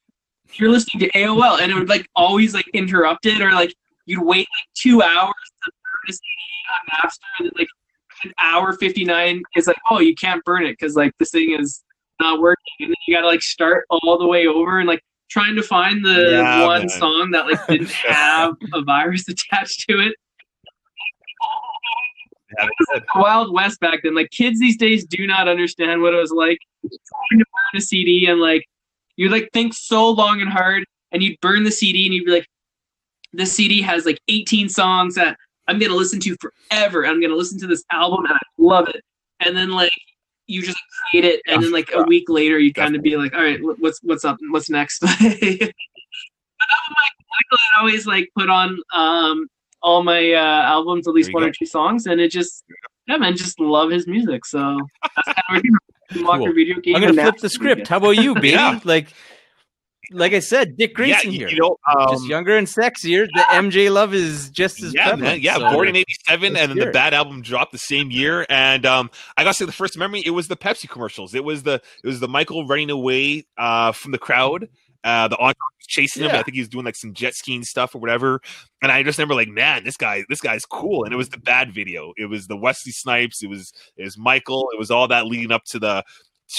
You're listening to A O L, and it would like always like interrupt it, or like you'd wait like two hours to burn a C D on Napster, and then like an hour fifty-nine is like, oh, you can't burn it because like this thing is not working, and then you gotta like start all the way over and like trying to find the yeah, one man. Song that like didn't have a virus attached to it. Yeah, it was like the Wild West back then. Like kids these days do not understand what it was like trying to burn a C D, and like you like think so long and hard, and you'd burn the C D and you'd be like, this C D has like eighteen songs that I'm gonna listen to forever. I'm gonna listen to this album and I love it. And then like you just create it, and then like a week later, you kind of be like, "All right, what's what's up? What's next?" But I would always like put on um, all my uh, albums, at least one go. Or two songs, and it just yeah, man, just love his music. So that's kind of where you walk cool. video game. I'm gonna flip the script. Again. How about you, baby? yeah. Like, like I said, Dick Grayson yeah, you, here, you know, um, just younger and sexier. The M J love is just as yeah, prevalent. Yeah, so. Born in eighty-seven, and then the Bad album dropped the same year. And um, I gotta say, the first memory it was the Pepsi commercials. It was the it was the Michael running away uh, from the crowd. Uh, the on chasing him. Yeah. I think he was doing like some jet skiing stuff or whatever. And I just remember like, man, this guy, this guy's cool. And it was the Bad video. It was the Wesley Snipes. It was it was Michael. It was all that leading up to the.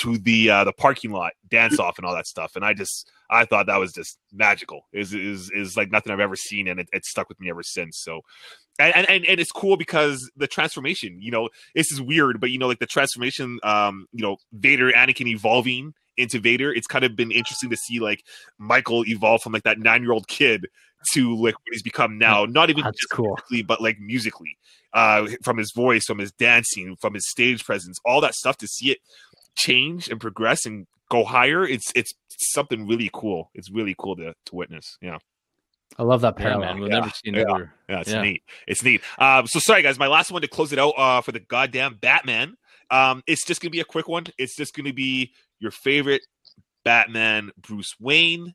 to the uh, the parking lot dance off and all that stuff, and I just I thought that was just magical. Is is is like nothing I've ever seen, and it, it stuck with me ever since. So, and, and and it's cool because the transformation, you know, this is weird, but you know, like the transformation, um, you know, Vader, Anakin evolving into Vader. It's kind of been interesting to see like Michael evolve from like that nine year old kid to like what he's become now, not even just cool. but like musically, uh, from his voice, from his dancing, from his stage presence, all that stuff, to see it change and progress and go higher. It's, it's something really cool. It's really cool to, to witness. Yeah. I love that parallel. Yeah, We've yeah, never seen yeah, it. Yeah, it's yeah. neat. It's neat. Um, so sorry guys, my last one to close it out uh, for the goddamn Batman. Um, it's just going to be a quick one. It's just going to be your favorite Batman, Bruce Wayne.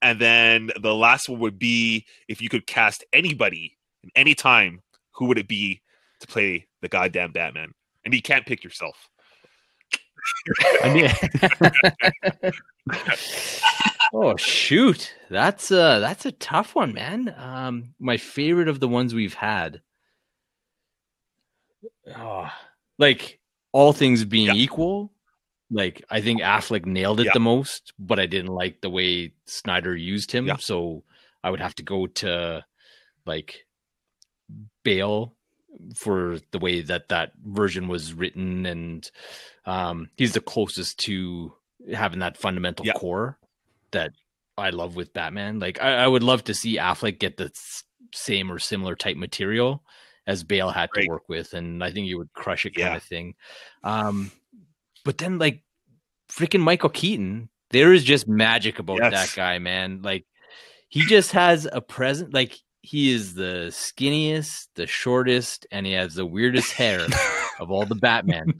And then the last one would be, if you could cast anybody in any time, who would it be to play the goddamn Batman? And you can't pick yourself. Oh shoot. That's uh that's a tough one, man. Um my favorite of the ones we've had. Oh, like all things being yeah. equal, like I think Affleck nailed it yeah. the most, but I didn't like the way Snyder used him. Yeah. So I would have to go to like Bale for the way that that version was written, and um he's the closest to having that fundamental yeah. core that I love with Batman. Like I, I would love to see Affleck get the same or similar type material as Bale had right. to work with, and I think he would crush it, kind yeah. of thing. Um but then like freaking Michael Keaton, there is just magic about yes. that guy, man. Like he just has a present, like he is the skinniest, the shortest, and he has the weirdest hair of all the Batman.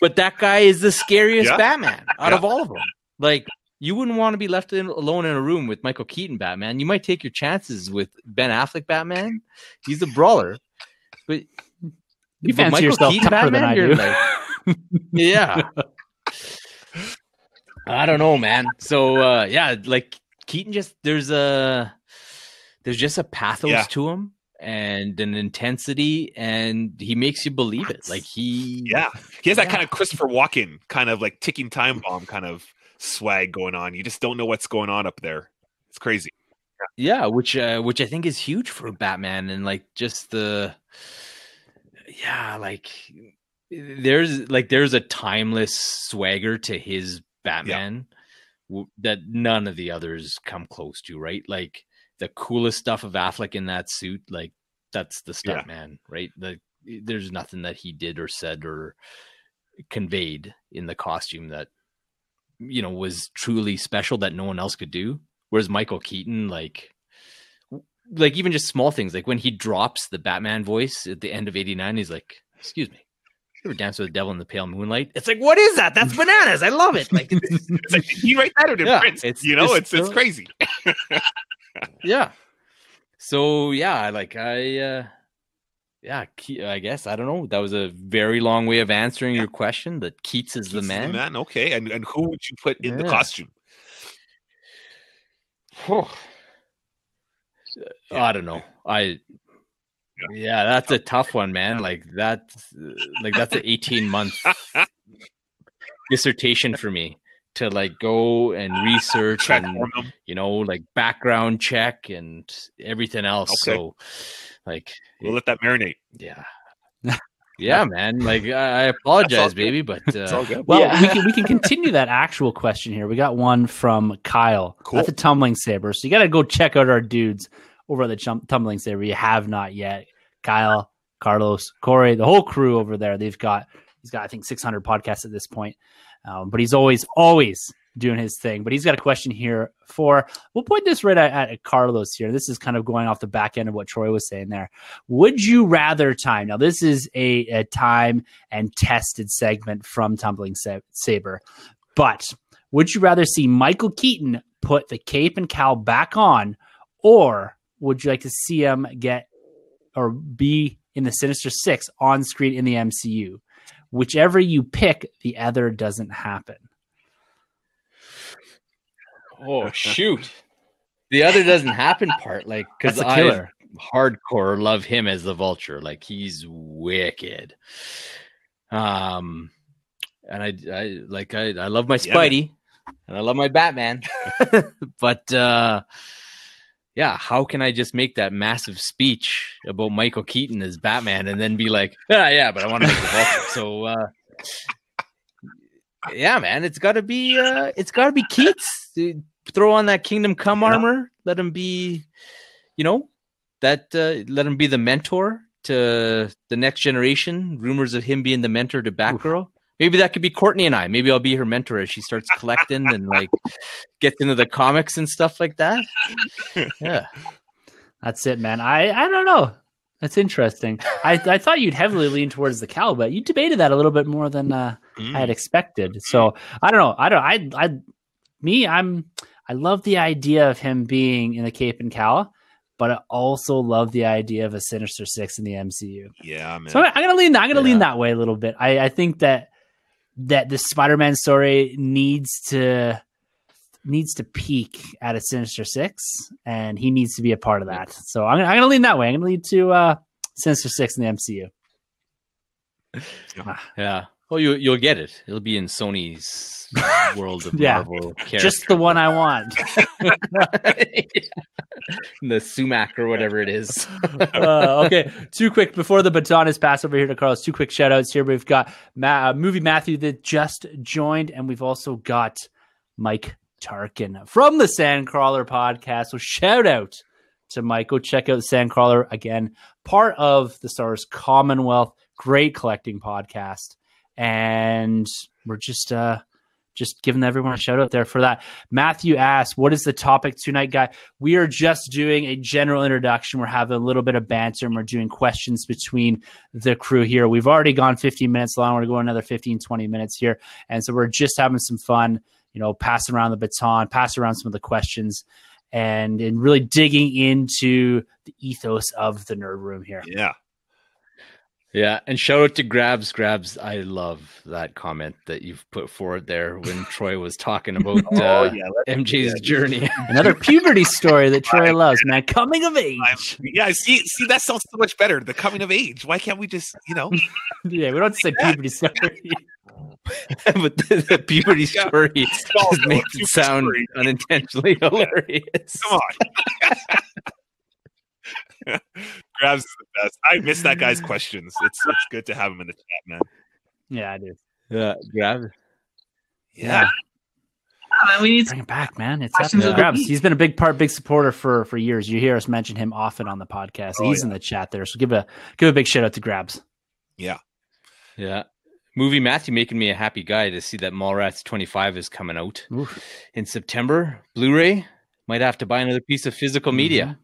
But that guy is the scariest yeah. Batman out yeah. of all of them. Like, you wouldn't want to be left in, alone in a room with Michael Keaton Batman. You might take your chances with Ben Affleck Batman. He's a brawler. But you fancy Michael yourself Keaton tougher Batman, than I do. Like, yeah. I don't know, man. So, uh, yeah, like, Keaton just, there's a... There's just a pathos yeah. to him and an intensity, and he makes you believe it. Like he, yeah, he has yeah. that kind of Christopher Walken kind of like ticking time bomb kind of swag going on. You just don't know what's going on up there. It's crazy. Yeah, yeah which uh, which I think is huge for Batman, and like just the, yeah, like there's like there's a timeless swagger to his Batman yeah. that none of the others come close to. Right, like. The coolest stuff of Affleck in that suit, like that's the stuntman, yeah. right? Like there's nothing that he did or said or conveyed in the costume that, you know, was truly special that no one else could do. Whereas Michael Keaton, like, like even just small things, like when he drops the Batman voice at the end of eighty-nine, he's like, excuse me. You ever dance with the devil in the pale moonlight? It's like, what is that? That's bananas. I love it. Like, it's, it's like, did he write that or did yeah, Prince? It's, you know, it's, it's, it's crazy. yeah. So yeah, like I, uh, yeah, I guess I don't know. That was a very long way of answering yeah. your question. That Keats is Keats the man. Is the man, okay. And and who would you put in yeah. the costume? Oh. Yeah. I don't know. I. Yeah. yeah, that's a tough one, man. Like that's like that's an eighteen month dissertation for me to like go and research and you know like background check and everything else. Okay. So like we'll it, let that marinate. Yeah. Yeah, man. Like I apologize, baby, but uh, it's all good. Well, yeah. we can we can continue that actual question here. We got one from Kyle. Cool. That's a tumbling saber. So you got to go check out our dudes over the chum- tumbling saber. You have not yet. Kyle, Carlos, Corey, the whole crew over there. They've got he's got I think six hundred podcasts at this point, um, but he's always always doing his thing. But he's got a question here for. We'll point this right at, at Carlos here. This is kind of going off the back end of what Troy was saying there. Would you rather time? Now this is a, a time and tested segment from Tumbling Sa- Saber, but would you rather see Michael Keaton put the cape and cowl back on, or would you like to see him get or be in the Sinister Six on screen in the M C U? Whichever you pick, the other doesn't happen. Oh, shoot. The other doesn't happen part. Like, because I hardcore love him as the Vulture. Like, he's wicked. Um, And I, I like, I, I love my Spidey yeah. and I love my Batman. But, uh, yeah, how can I just make that massive speech about Michael Keaton as Batman and then be like, ah, yeah, but I want to make the Vulture. So, uh, yeah, man, it's got to be, uh, it's got to be Keats. Dude, throw on that Kingdom Come yeah. armor. Let him be, you know, that uh, let him be the mentor to the next generation. Rumors of him being the mentor to Batgirl. Oof. Maybe that could be Courtney and I. Maybe I'll be her mentor as she starts collecting and like gets into the comics and stuff like that. Yeah, that's it, man. I, I don't know. That's interesting. I, I thought you'd heavily lean towards the cow, but you debated that a little bit more than uh, mm. I had expected. So I don't know. I don't. I I me. I'm. I love the idea of him being in the cape and cowl, but I also love the idea of a Sinister Six in the M C U. Yeah, man. So I'm, I'm gonna lean. I'm gonna yeah. lean that way a little bit. I, I think that. that the Spider-Man story needs to needs to peak at a Sinister Six, and he needs to be a part of that. So I'm, I'm going to lean that way. I'm going to lead to uh, Sinister Six in the M C U. Yeah. yeah. Well, you, you'll get it. It'll be in Sony's world of yeah. Marvel characters. Just the one I want. The sumac or whatever it is. uh, okay, two quick, before the baton is passed over here to Carlos, two quick shout-outs here. We've got Ma- uh, Movie Matthew that just joined, and we've also got Mike Tarkin from the Sandcrawler podcast. So shout-out to Mike. Go check out the Sandcrawler again. Part of the Star Wars Commonwealth. Great collecting podcast. And we're just uh, just giving everyone a shout out there for that. Matthew asks, what is the topic tonight, guy? We are just doing a general introduction. We're having a little bit of banter, and we're doing questions between the crew here. We've already gone fifteen minutes long. We're going to go another fifteen, twenty minutes here. And so we're just having some fun, you know, passing around the baton, pass around some of the questions, and, and really digging into the ethos of the Nerd Room here. Yeah. Yeah, and shout out to Grabs. Grabs, I love that comment that you've put forward there when Troy was talking about oh, uh, yeah, M J's journey. Another puberty story that Troy loves, man. Coming of age. I'm, yeah, see, see, that sounds so much better. The coming of age. Why can't we just, you know? Yeah, we don't say puberty story. But the, the puberty story yeah. no, just no, makes it sound story. unintentionally yeah. hilarious. Come on. Grabs is the best. I miss that guy's questions. It's it's good to have him in the chat, man. Yeah, I do. Yeah, Grabs. Yeah. yeah. We need to bring him back, man. It's happening. Yeah. Grabs. He's been a big part, big supporter for for years. You hear us mention him often on the podcast. Oh, He's yeah. in the chat there, so give a give a big shout out to Grabs. Yeah. Yeah. Movie Matthew making me a happy guy to see that Mallrats twenty-five is coming out Oof. in September. Blu-ray. Might have to buy another piece of physical mm-hmm. media.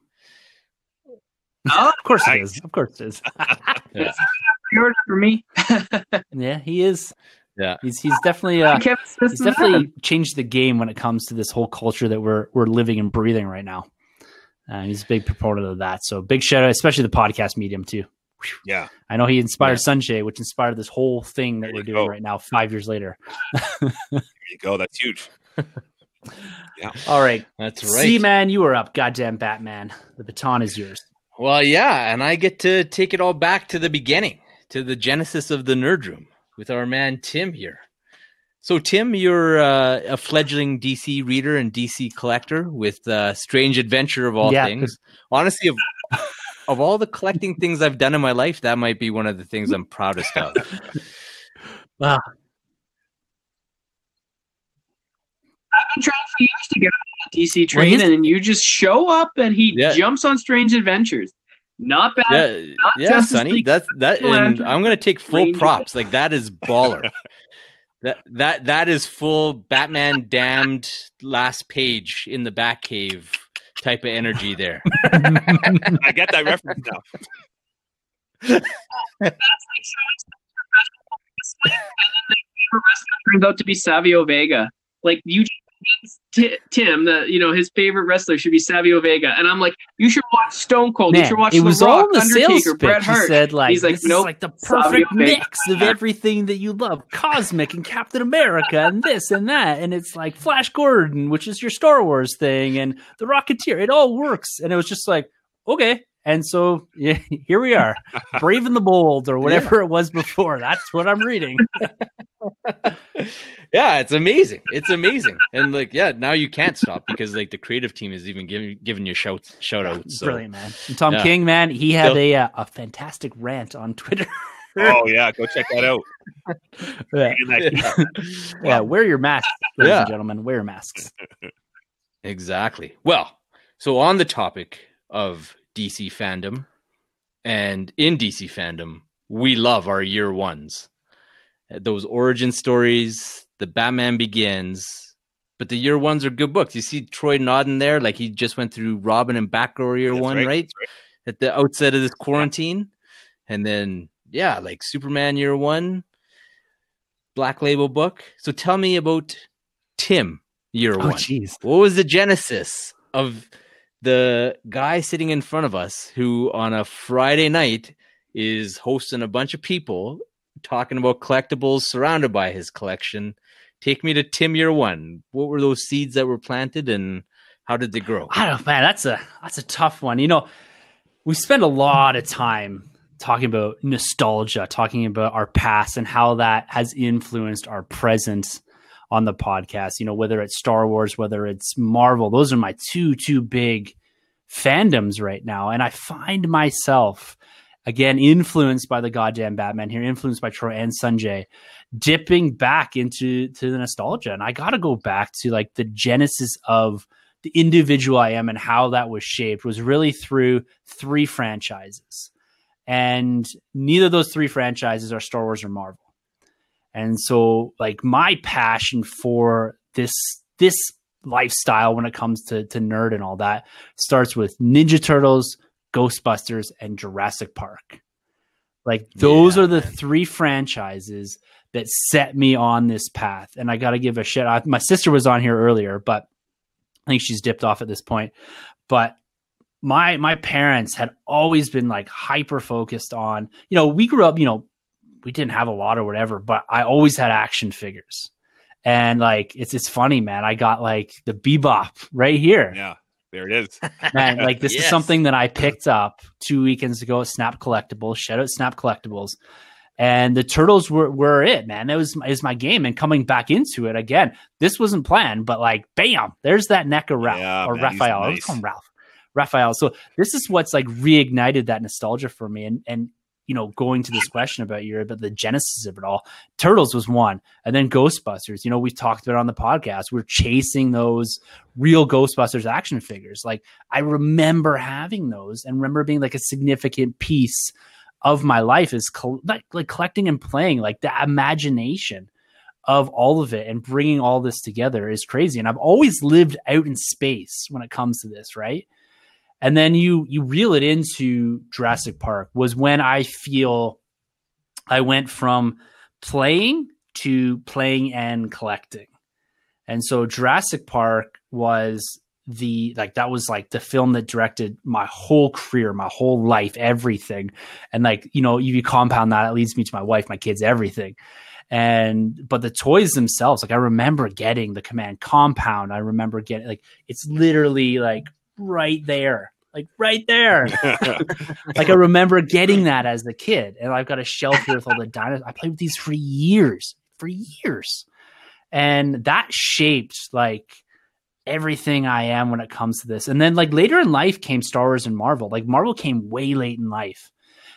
Oh, of course nice. it is. Of course it is. yeah. Yours for me. yeah, he is. Yeah, he's he's definitely uh, he's definitely changed the game when it comes to this whole culture that we're we're living and breathing right now. Uh, he's a big proponent of that. So big shout out, especially the podcast medium too. Yeah, I know he inspired yeah. Sunjay, which inspired this whole thing that there we're doing go. right now. Five years later. There you go. That's huge. yeah. All right. That's right. See, man, you are up. Goddamn Batman. The baton is yours. Well, yeah, and I get to take it all back to the beginning, to the genesis of the Nerd Room with our man Tim here. So, Tim, you're uh, a fledgling D C reader and D C collector with uh, Strange Adventure of all yeah. things. Honestly, of, of all the collecting things I've done in my life, that might be one of the things I'm proudest of. Wow. I've been trying for years to get on the D C train, well, and then you just show up, and he yeah. jumps on Strange Adventures. Not bad. Yeah, not yeah Sonny. League. That's that. And I'm gonna take full Ranger. props. Like that is baller. that that that is full Batman damned last page in the Batcave type of energy there. I get that reference now. That's like showing professional, and then the wrestler turns out to be Savio Vega. Like you. T- Tim, the you know his favorite wrestler should be Savio Vega, and I'm like, you should watch Stone Cold. Man, you should watch it was The Rock, all the Undertaker, Bret Hart. He said, like, he's like, this nope, is like the perfect Savio mix Vega. of everything that you love: Cosmic and Captain America, and this and that, and it's like Flash Gordon, which is your Star Wars thing, and The Rocketeer. It all works, and it was just like, okay. And so yeah, here we are, Brave and the Bold, or whatever yeah. it was before. That's what I'm reading. Yeah, it's amazing. It's amazing. And like, yeah, now you can't stop because like the creative team is even giving giving you shout shout outs. So. Brilliant, man. And Tom yeah. King, man, he had so, a uh, a fantastic rant on Twitter. Oh yeah, go check that out. yeah. yeah, wear your masks, ladies yeah. and gentlemen. Wear your masks. Exactly. Well, so on the topic of D C fandom, and in D C fandom, we love our year ones. Those origin stories, the Batman Begins, but the year ones are good books. You see Troy nodding there, like he just went through Robin and Batgirl year that's one, right, right? right? At the outset of this quarantine. Yeah. And then, yeah, like Superman year one, Black Label book. So tell me about Tim year oh, one. Geez. What was the genesis of the guy sitting in front of us who on a Friday night is hosting a bunch of people talking about collectibles surrounded by his collection? Take me to Tim year one. What were those seeds that were planted and how did they grow? I don't know, man. That's a, that's a tough one. You know, we spend a lot of time talking about nostalgia, talking about our past and how that has influenced our present on the podcast, you know, whether it's Star Wars, whether it's Marvel. Those are my two, two big fandoms right now. And I find myself, again, influenced by the goddamn Batman here, influenced by Troy and Sanjay, dipping back into to the nostalgia. And I got to go back to like the genesis of the individual I am and how that was shaped was really through three franchises. And neither of those three franchises are Star Wars or Marvel. And so like my passion for this, this lifestyle when it comes to, to nerd and all that starts with Ninja Turtles, Ghostbusters, and Jurassic Park. Like those yeah, are the man. three franchises that set me on this path. And I got to give a shit. I, my sister was on here earlier, but I think she's dipped off at this point. But my, my parents had always been like hyper-focused on, you know, we grew up, you know, we didn't have a lot or whatever, but I always had action figures. And like, it's, it's funny, man. I got like the Bebop right here. Yeah. There it is. Man, like this yes. is something that I picked up two weekends ago at Snap Collectibles. Shout out Snap Collectibles. And the Turtles were, were it, man. It was, it was my game. And coming back into it again, this wasn't planned, but like, bam, there's that neck of Ralph yeah, or man, Raphael. Nice. I was calling Ralph. Raphael. So this is what's like reignited that nostalgia for me. And, and, you know, going to this question about your, about the genesis of it all, Turtles was one. And then Ghostbusters, you know, we talked about it on the podcast. We're chasing those real Ghostbusters action figures. Like I remember having those and remember being like a significant piece of my life is co- like, like collecting and playing, like the imagination of all of it and bringing all this together is crazy. And I've always lived out in space when it comes to this, right? And then you you reel it into Jurassic Park was when I feel I went from playing to playing and collecting. And so Jurassic Park was the, like, that was like the film that directed my whole career, my whole life, everything. And like, you know, you compound that, it leads me to my wife, my kids, everything. And, but the toys themselves, like I remember getting the Command Compound. I remember getting like, it's literally like, right there, like right there. Like I remember getting that as a kid, and I've got a shelf here with all the dinosaurs. I played with these for years, for years, and that shaped like everything I am when it comes to this. And then like later in life came Star Wars and Marvel. Like Marvel came way late in life,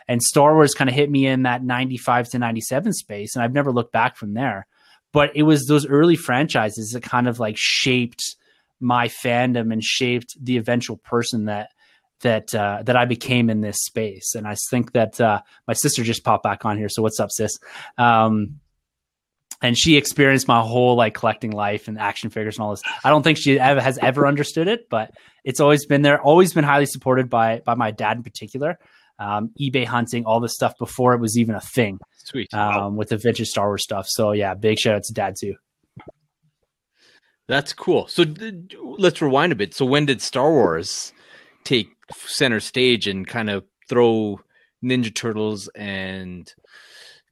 and Star Wars kind of hit me in that ninety-five to ninety-seven space, and I've never looked back from there. But it was those early franchises that kind of like shaped my fandom and shaped the eventual person that that uh, that I became in this space. And I think that uh, my sister just popped back on here. So what's up, sis? Um, and she experienced my whole like collecting life and action figures and all this. I don't think she ever has ever understood it, but it's always been there. Always been highly supported by by my dad in particular. Um, eBay hunting, all this stuff before it was even a thing. Sweet. Um, wow. With the vintage Star Wars stuff. So yeah, big shout out to dad too. That's cool. So th- let's rewind a bit. So when did Star Wars take center stage and kind of throw Ninja Turtles and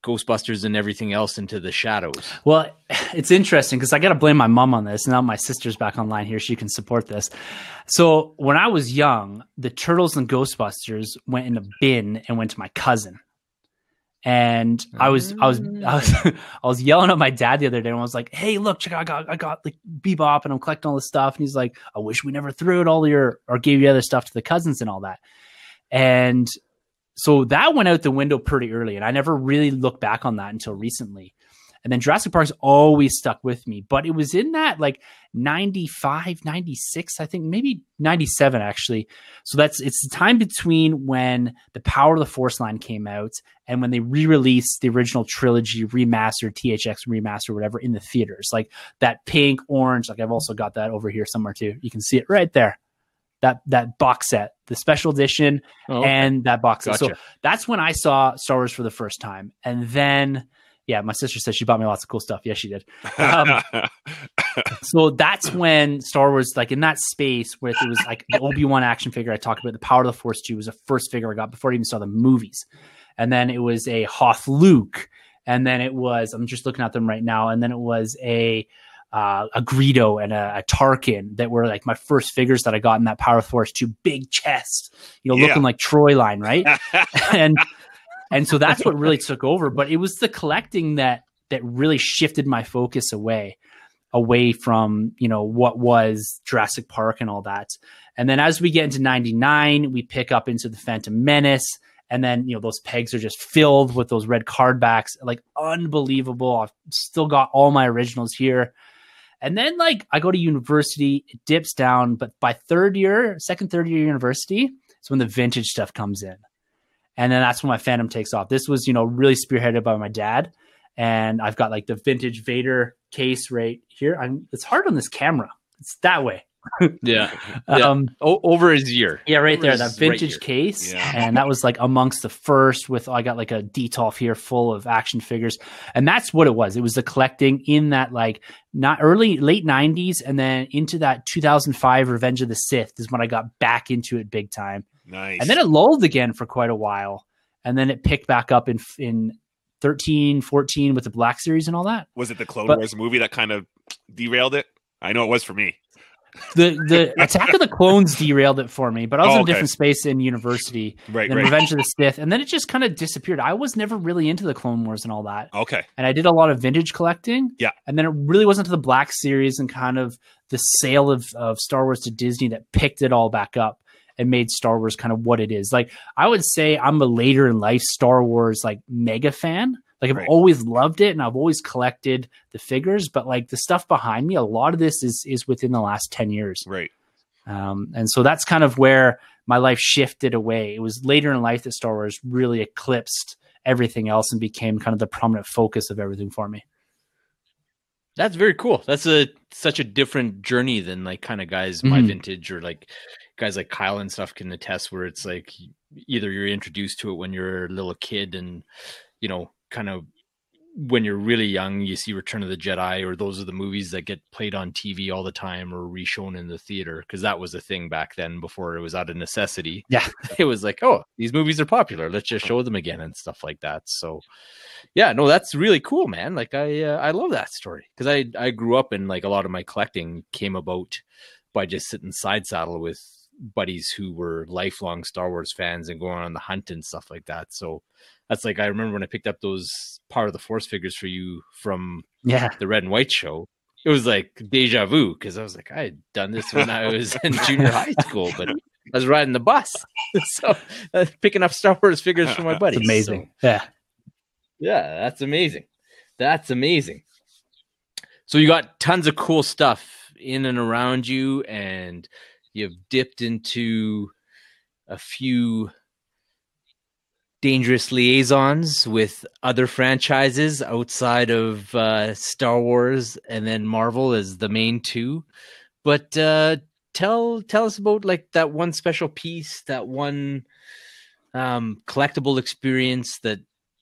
Ghostbusters and everything else into the shadows? Well, it's interesting because I got to blame my mom on this. Now my sister's back online here. She can support this. So when I was young, the Turtles and Ghostbusters went in a bin and went to my cousin. And I was, I was, I was, I was yelling at my dad the other day and I was like, "Hey, look, check out, I got, I got like Bebop and I'm collecting all this stuff." And he's like, "I wish we never threw it all your, or gave you other stuff to the cousins and all that." And so that went out the window pretty early. And I never really looked back on that until recently. And then Jurassic Park's always stuck with me. But it was in that like ninety-five, ninety-six, I think, maybe ninety-seven, actually. So that's it's the time between when the Power of the Force line came out and when they re-released the original trilogy, remastered, T H X remastered, whatever, in the theaters. Like that pink, orange, like I've also got that over here somewhere too. You can see it right there. That that box set, the special edition, oh, and that box set. Gotcha. So that's when I saw Star Wars for the first time. And then, yeah, my sister said she bought me lots of cool stuff. Yes, she did. Um, so that's when Star Wars, like in that space where it was like the Obi-Wan action figure I talked about, the Power of the Force two was the first figure I got before I even saw the movies. And then it was a Hoth Luke. And then it was, I'm just looking at them right now. And then it was a... Uh, a Greedo and a, a Tarkin that were like my first figures that I got in that Power Force two, big chest, you know, yeah. looking like Troy line, right? and and so that's what really took over. But it was the collecting that that really shifted my focus away, away from, you know, what was Jurassic Park and all that. And then as we get into ninety-nine, we pick up into the Phantom Menace. And then, you know, those pegs are just filled with those red card backs, like unbelievable. I've still got all my originals here. And then, like, I go to university, it dips down. But by third year, second, third year university, it's when the vintage stuff comes in. And then that's when my fandom takes off. This was, you know, really spearheaded by my dad. And I've got, like, the vintage Vader case right here. I'm, it's hard on this camera. It's that way. yeah. yeah. Um, o- over his ear. Yeah, right over there. That vintage right case. Yeah. And that was, like, amongst the first with, I got, like, a Detolf here full of action figures. And that's what it was. It was the collecting in that, like, not early, late nineties, and then into that two thousand five Revenge of the Sith is when I got back into it big time. Nice. And then it lulled again for quite a while, and then it picked back up in in thirteen, fourteen with the Black Series and all that. Was it the Clone but, Wars movie that kind of derailed it? I know it was for me. The the Attack of the Clones derailed it for me, but I was oh, in a okay. different space in university. Right, then right. Revenge of the Sith, and then it just kind of disappeared. I was never really into the Clone Wars and all that. Okay. And I did a lot of vintage collecting. Yeah. And then it really wasn't to the Black Series and kind of the sale of, of Star Wars to Disney that picked it all back up and made Star Wars kind of what it is. Like, I would say I'm a later in life Star Wars like mega fan. Like, I've right. always loved it, and I've always collected the figures, but, like, the stuff behind me, a lot of this is is within the last ten years. Right. Um, and so that's kind of where my life shifted away. It was later in life that Star Wars really eclipsed everything else and became kind of the prominent focus of everything for me. That's very cool. That's a such a different journey than, like, kind of guys mm-hmm. my vintage or, like, guys like Kyle and stuff can attest where it's, like, either you're introduced to it when you're a little kid and, you know, kind of when you're really young, you see Return of the Jedi, or those are the movies that get played on T V all the time or reshown in the theater. Cause that was a thing back then before it was out of necessity. Yeah. It was like, oh, these movies are popular. Let's just show them again and stuff like that. So yeah, no, that's really cool, man. Like I, uh, I love that story. Cause I, I grew up in like a lot of my collecting came about by just sitting side saddle with buddies who were lifelong Star Wars fans and going on the hunt and stuff like that. So that's like, I remember when I picked up those Power of the Force figures for you from yeah. the Red and White show, it was like deja vu. Cause I was like, I had done this when I was in junior high school, but I was riding the bus. So uh, picking up Star Wars figures for my buddies. That's amazing. So, yeah. Yeah. That's amazing. That's amazing. So you got tons of cool stuff in and around you, and you've dipped into a few dangerous liaisons with other franchises outside of uh, Star Wars, and then Marvel is the main two. But uh, tell tell us about like that one special piece, that one um, collectible experience that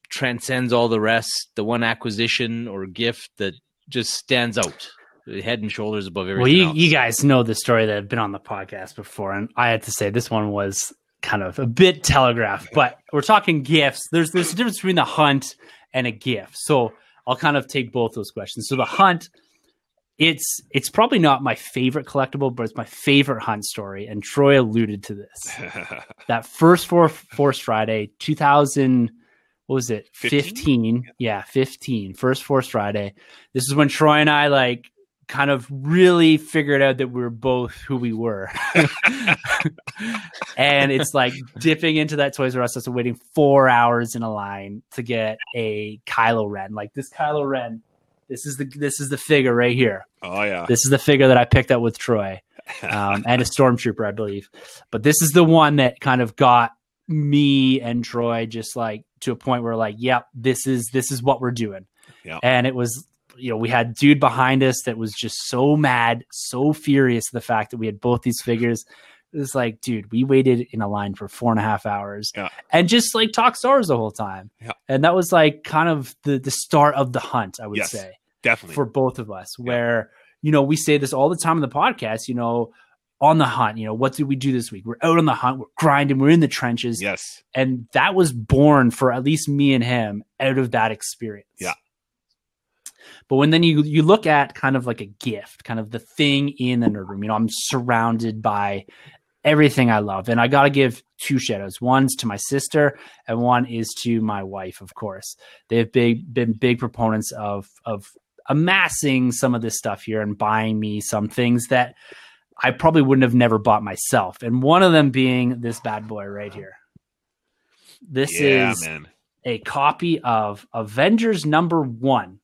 transcends all the rest, the one acquisition or gift that just stands out. Head and shoulders above everything. Well, you, else. you guys know the story that have been on the podcast before, and I had to say this one was kind of a bit telegraphed, but we're talking gifts. There's there's a difference between the hunt and a gift. So I'll kind of take both those questions. So the hunt, it's it's probably not my favorite collectible, but it's my favorite hunt story. And Troy alluded to this. That first for Force Friday, two thousand. What was it? fifteen? Yeah, fifteen. First Force Friday. This is when Troy and I like kind of really figured out that we were both who we were. And it's like dipping into that Toys R Us after waiting four hours in a line to get a Kylo Ren. Like this Kylo Ren This is the this is the figure right here. Oh yeah, this is the figure that I picked up with Troy um, and a stormtrooper, I believe. But this is the one that kind of got me and Troy just like to a point where like, yep, this is this is what we're doing. Yep. And it was, you know, we had dude behind us that was just so mad, so furious at the fact that we had both these figures. It's like, dude, we waited in a line for four and a half hours yeah. and just like talked Star Wars the whole time. Yeah. And that was like kind of the, the start of the hunt, I would yes, say. Definitely. For both of us, where, yeah. you know, we say this all the time in the podcast, you know, on the hunt, you know, what did we do this week? We're out on the hunt, we're grinding, we're in the trenches. Yes. And that was born for at least me and him out of that experience. Yeah. But when then you you look at kind of like a gift, kind of the thing in the nerd room, you know, I'm surrounded by everything I love. And I got to give two shout outs. One's to my sister and one is to my wife, of course. They've big, been big proponents of, of amassing some of this stuff here and buying me some things that I probably wouldn't have never bought myself. And one of them being this bad boy right here. This yeah, is man. a copy of Avengers number one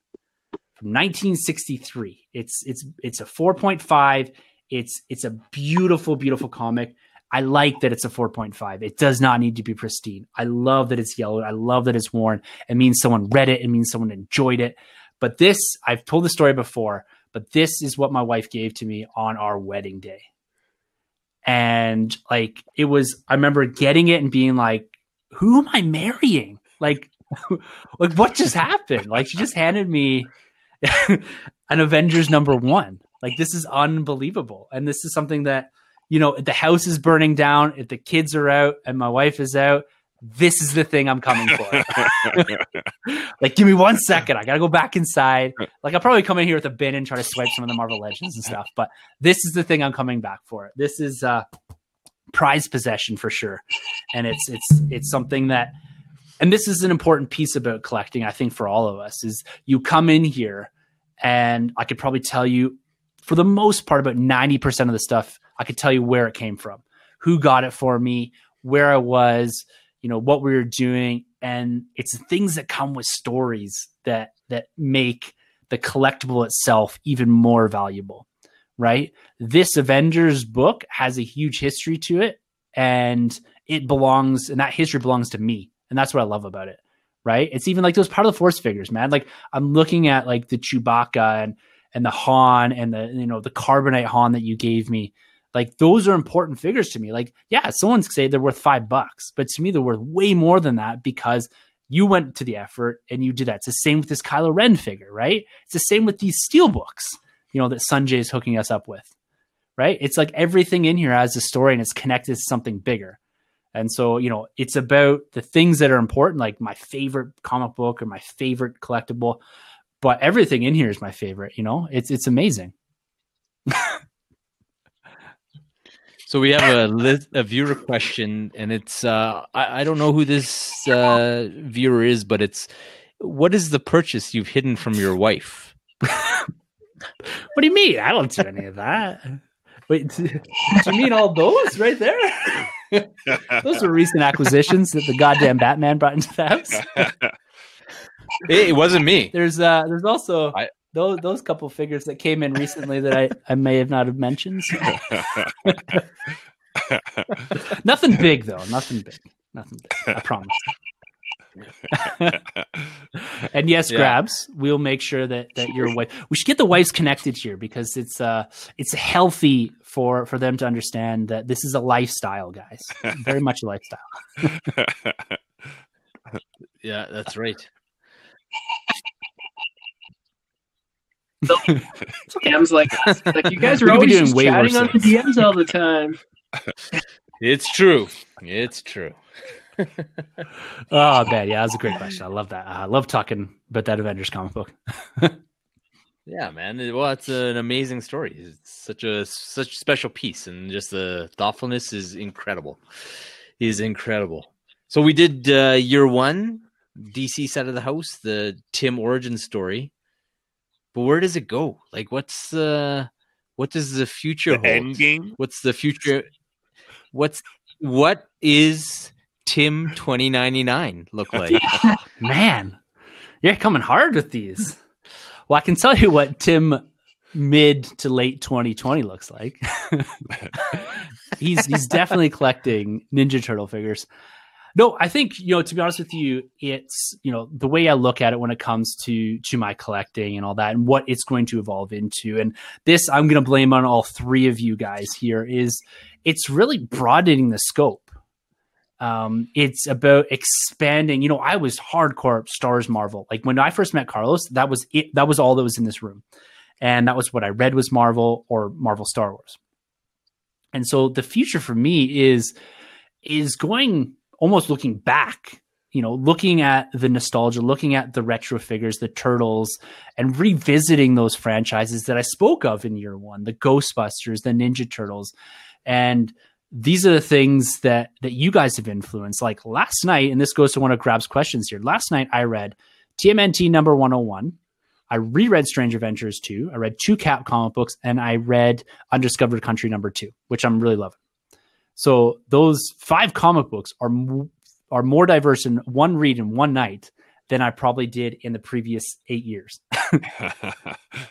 from nineteen sixty-three. It's, it's, it's a four point five. It's it's a beautiful, beautiful comic. I like that it's a four point five. It does not need to be pristine. I love that it's yellowed. I love that it's worn. It means someone read it. It means someone enjoyed it. But this, I've told the story before, but this is what my wife gave to me on our wedding day. And like, it was, I remember getting it and being like, who am I marrying? Like, like what just happened? Like, she just handed me an Avengers number one. Like, this is unbelievable. And this is something that, you know, if the house is burning down, if the kids are out and my wife is out, this is the thing I'm coming for. Like, give me one second. I got to go back inside. Like, I'll probably come in here with a bin and try to swipe some of the Marvel Legends and stuff. But this is the thing I'm coming back for. This is a uh, prized possession for sure. And it's, it's, it's something that, and this is an important piece about collecting, I think, for all of us, is you come in here and I could probably tell you, for the most part, about ninety percent of the stuff, I could tell you where it came from, who got it for me, where I was, you know, what we were doing. And it's the things that come with stories that that make the collectible itself even more valuable, right? This Avengers book has a huge history to it, and it belongs, and that history belongs to me. And that's what I love about it, right? It's even like those Power of the Force figures, man. Like, I'm looking at like the Chewbacca and and the Han and the, you know, the Carbonite Han that you gave me. Like, those are important figures to me. Like, yeah, someone say they're worth five bucks, but to me, they're worth way more than that because you went to the effort and you did that. It's the same with this Kylo Ren figure, right? It's the same with these Steelbooks, you know, that Sanjay's hooking us up with, right? It's like everything in here has a story and it's connected to something bigger. And so, you know, it's about the things that are important, like my favorite comic book or my favorite collectible. But everything in here is my favorite, you know? It's it's amazing. So we have a list, a viewer question, and it's, uh, I, I don't know who this uh, viewer is, but it's, what is the purchase you've hidden from your wife? What do you mean? I don't do any of that. Wait, do, do you mean all those right there? Those are recent acquisitions that the goddamn Batman brought into the house. It wasn't me. There's uh, there's also I, those those couple figures that came in recently that I, I may have not have mentioned. So. Nothing big though. Nothing big. Nothing big. I promise. And yes, yeah. Grabs. We'll make sure that, that your wife. We should get the wives connected here because it's uh it's healthy for for them to understand that this is a lifestyle, guys. Very much a lifestyle. Yeah, that's right. D Ms like us. Like, you guys are always doing just chatting on the D Ms all the time. It's true. It's true. Oh man, yeah, that was a great question. I love that. I love talking about that Avengers comic book. Yeah, man. Well, it's an amazing story. It's such a such special piece, and just the thoughtfulness is incredible. Is incredible. So we did uh, year one. D C side of the house, the Tim origin story, but where does it go? Like, what's the, what does the future the hold? End game? What's the future? What's what is Tim twenty ninety-nine look like? Man, you're coming hard with these. Well, I can tell you what Tim mid to late twenty twenty looks like. he's he's definitely collecting Ninja Turtle figures. No, I think, you know, to be honest with you, it's, you know, the way I look at it when it comes to to my collecting and all that and what it's going to evolve into. And this I'm going to blame on all three of you guys here is it's really broadening the scope. Um, it's about expanding. You know, I was hardcore Star Wars Marvel. Like when I first met Carlos, that was it. That was all that was in this room. And that was what I read was Marvel or Marvel Star Wars. And so the future for me is is going... almost looking back, you know, looking at the nostalgia, looking at the retro figures, the Turtles, and revisiting those franchises that I spoke of in year one, the Ghostbusters, the Ninja Turtles. And these are the things that, that you guys have influenced. Like last night, and this goes to one of Grab's questions here. Last night, I read T M N T number one oh one. I reread Stranger Ventures two. I read two Cap comic books, and I read Undiscovered Country number two, which I'm really loving. So those five comic books are are more diverse in one read in one night than I probably did in the previous eight years.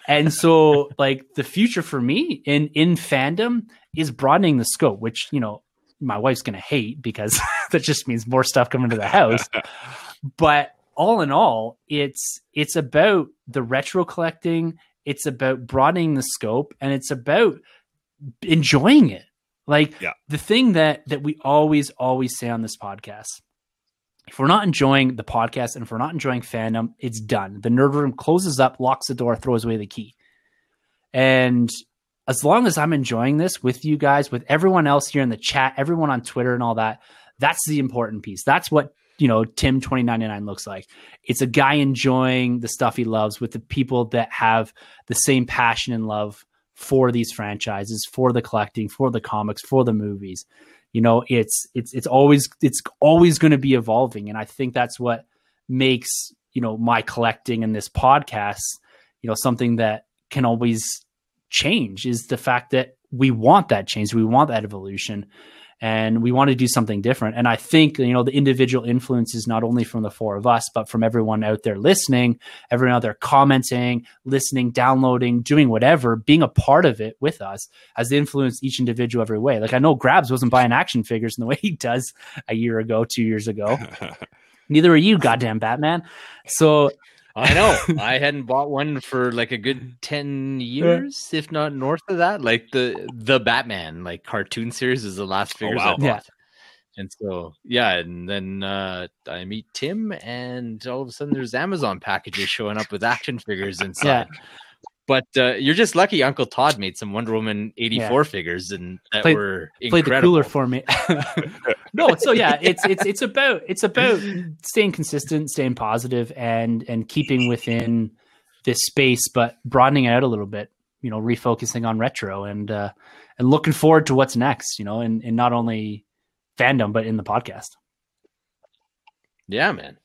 And so like the future for me in, in fandom is broadening the scope, which, you know, my wife's going to hate because that just means more stuff coming to the house. But all in all, it's it's about the retro collecting. It's about broadening the scope, and it's about enjoying it. Like yeah. the thing that, that we always, always say on this podcast, if we're not enjoying the podcast and if we're not enjoying fandom, it's done. The Nerd Room closes up, locks the door, throws away the key. And as long as I'm enjoying this with you guys, with everyone else here in the chat, everyone on Twitter and all that, that's the important piece. That's what, you know, Tim twenty ninety-nine looks like. It's a guy enjoying the stuff he loves with the people that have the same passion and love for these franchises, for the collecting, for the comics, for the movies. You know, it's it's it's always it's always going to be evolving, and I think that's what makes, you know, my collecting and this podcast, you know, something that can always change, is the fact that we want that change, we want that evolution, and we want to do something different. And I think, you know, the individual influences, not only from the four of us, but from everyone out there listening, everyone out there commenting, listening, downloading, doing whatever, being a part of it with us, has influenced each individual every way. Like I know Grabs wasn't buying action figures in the way he does a year ago, two years ago. Neither are you, goddamn Batman. So... I know. I hadn't bought one for like a good ten years, if not north of that. Like the the Batman, like cartoon series, is the last figures oh, wow. I bought. Yeah. And so, yeah. And then uh, I meet Tim, and all of a sudden there's Amazon packages showing up with action figures inside. Yeah. But uh, you're just lucky Uncle Todd made some Wonder Woman eighty-four yeah. figures, and that played, were incredible. Played the cooler for me. No, so yeah, it's it's it's about it's about staying consistent, staying positive, and and keeping within this space, but broadening it out a little bit. You know, refocusing on retro and uh, and looking forward to what's next. You know, and and not only fandom, but in the podcast. Yeah, man.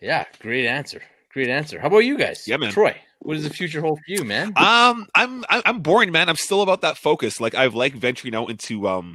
Yeah, great answer. Great answer. How about you guys? Yeah, man. Troy, what does the future hold for you, man? Um, I'm I'm boring, man. I'm still about that focus. Like I've like venturing out into um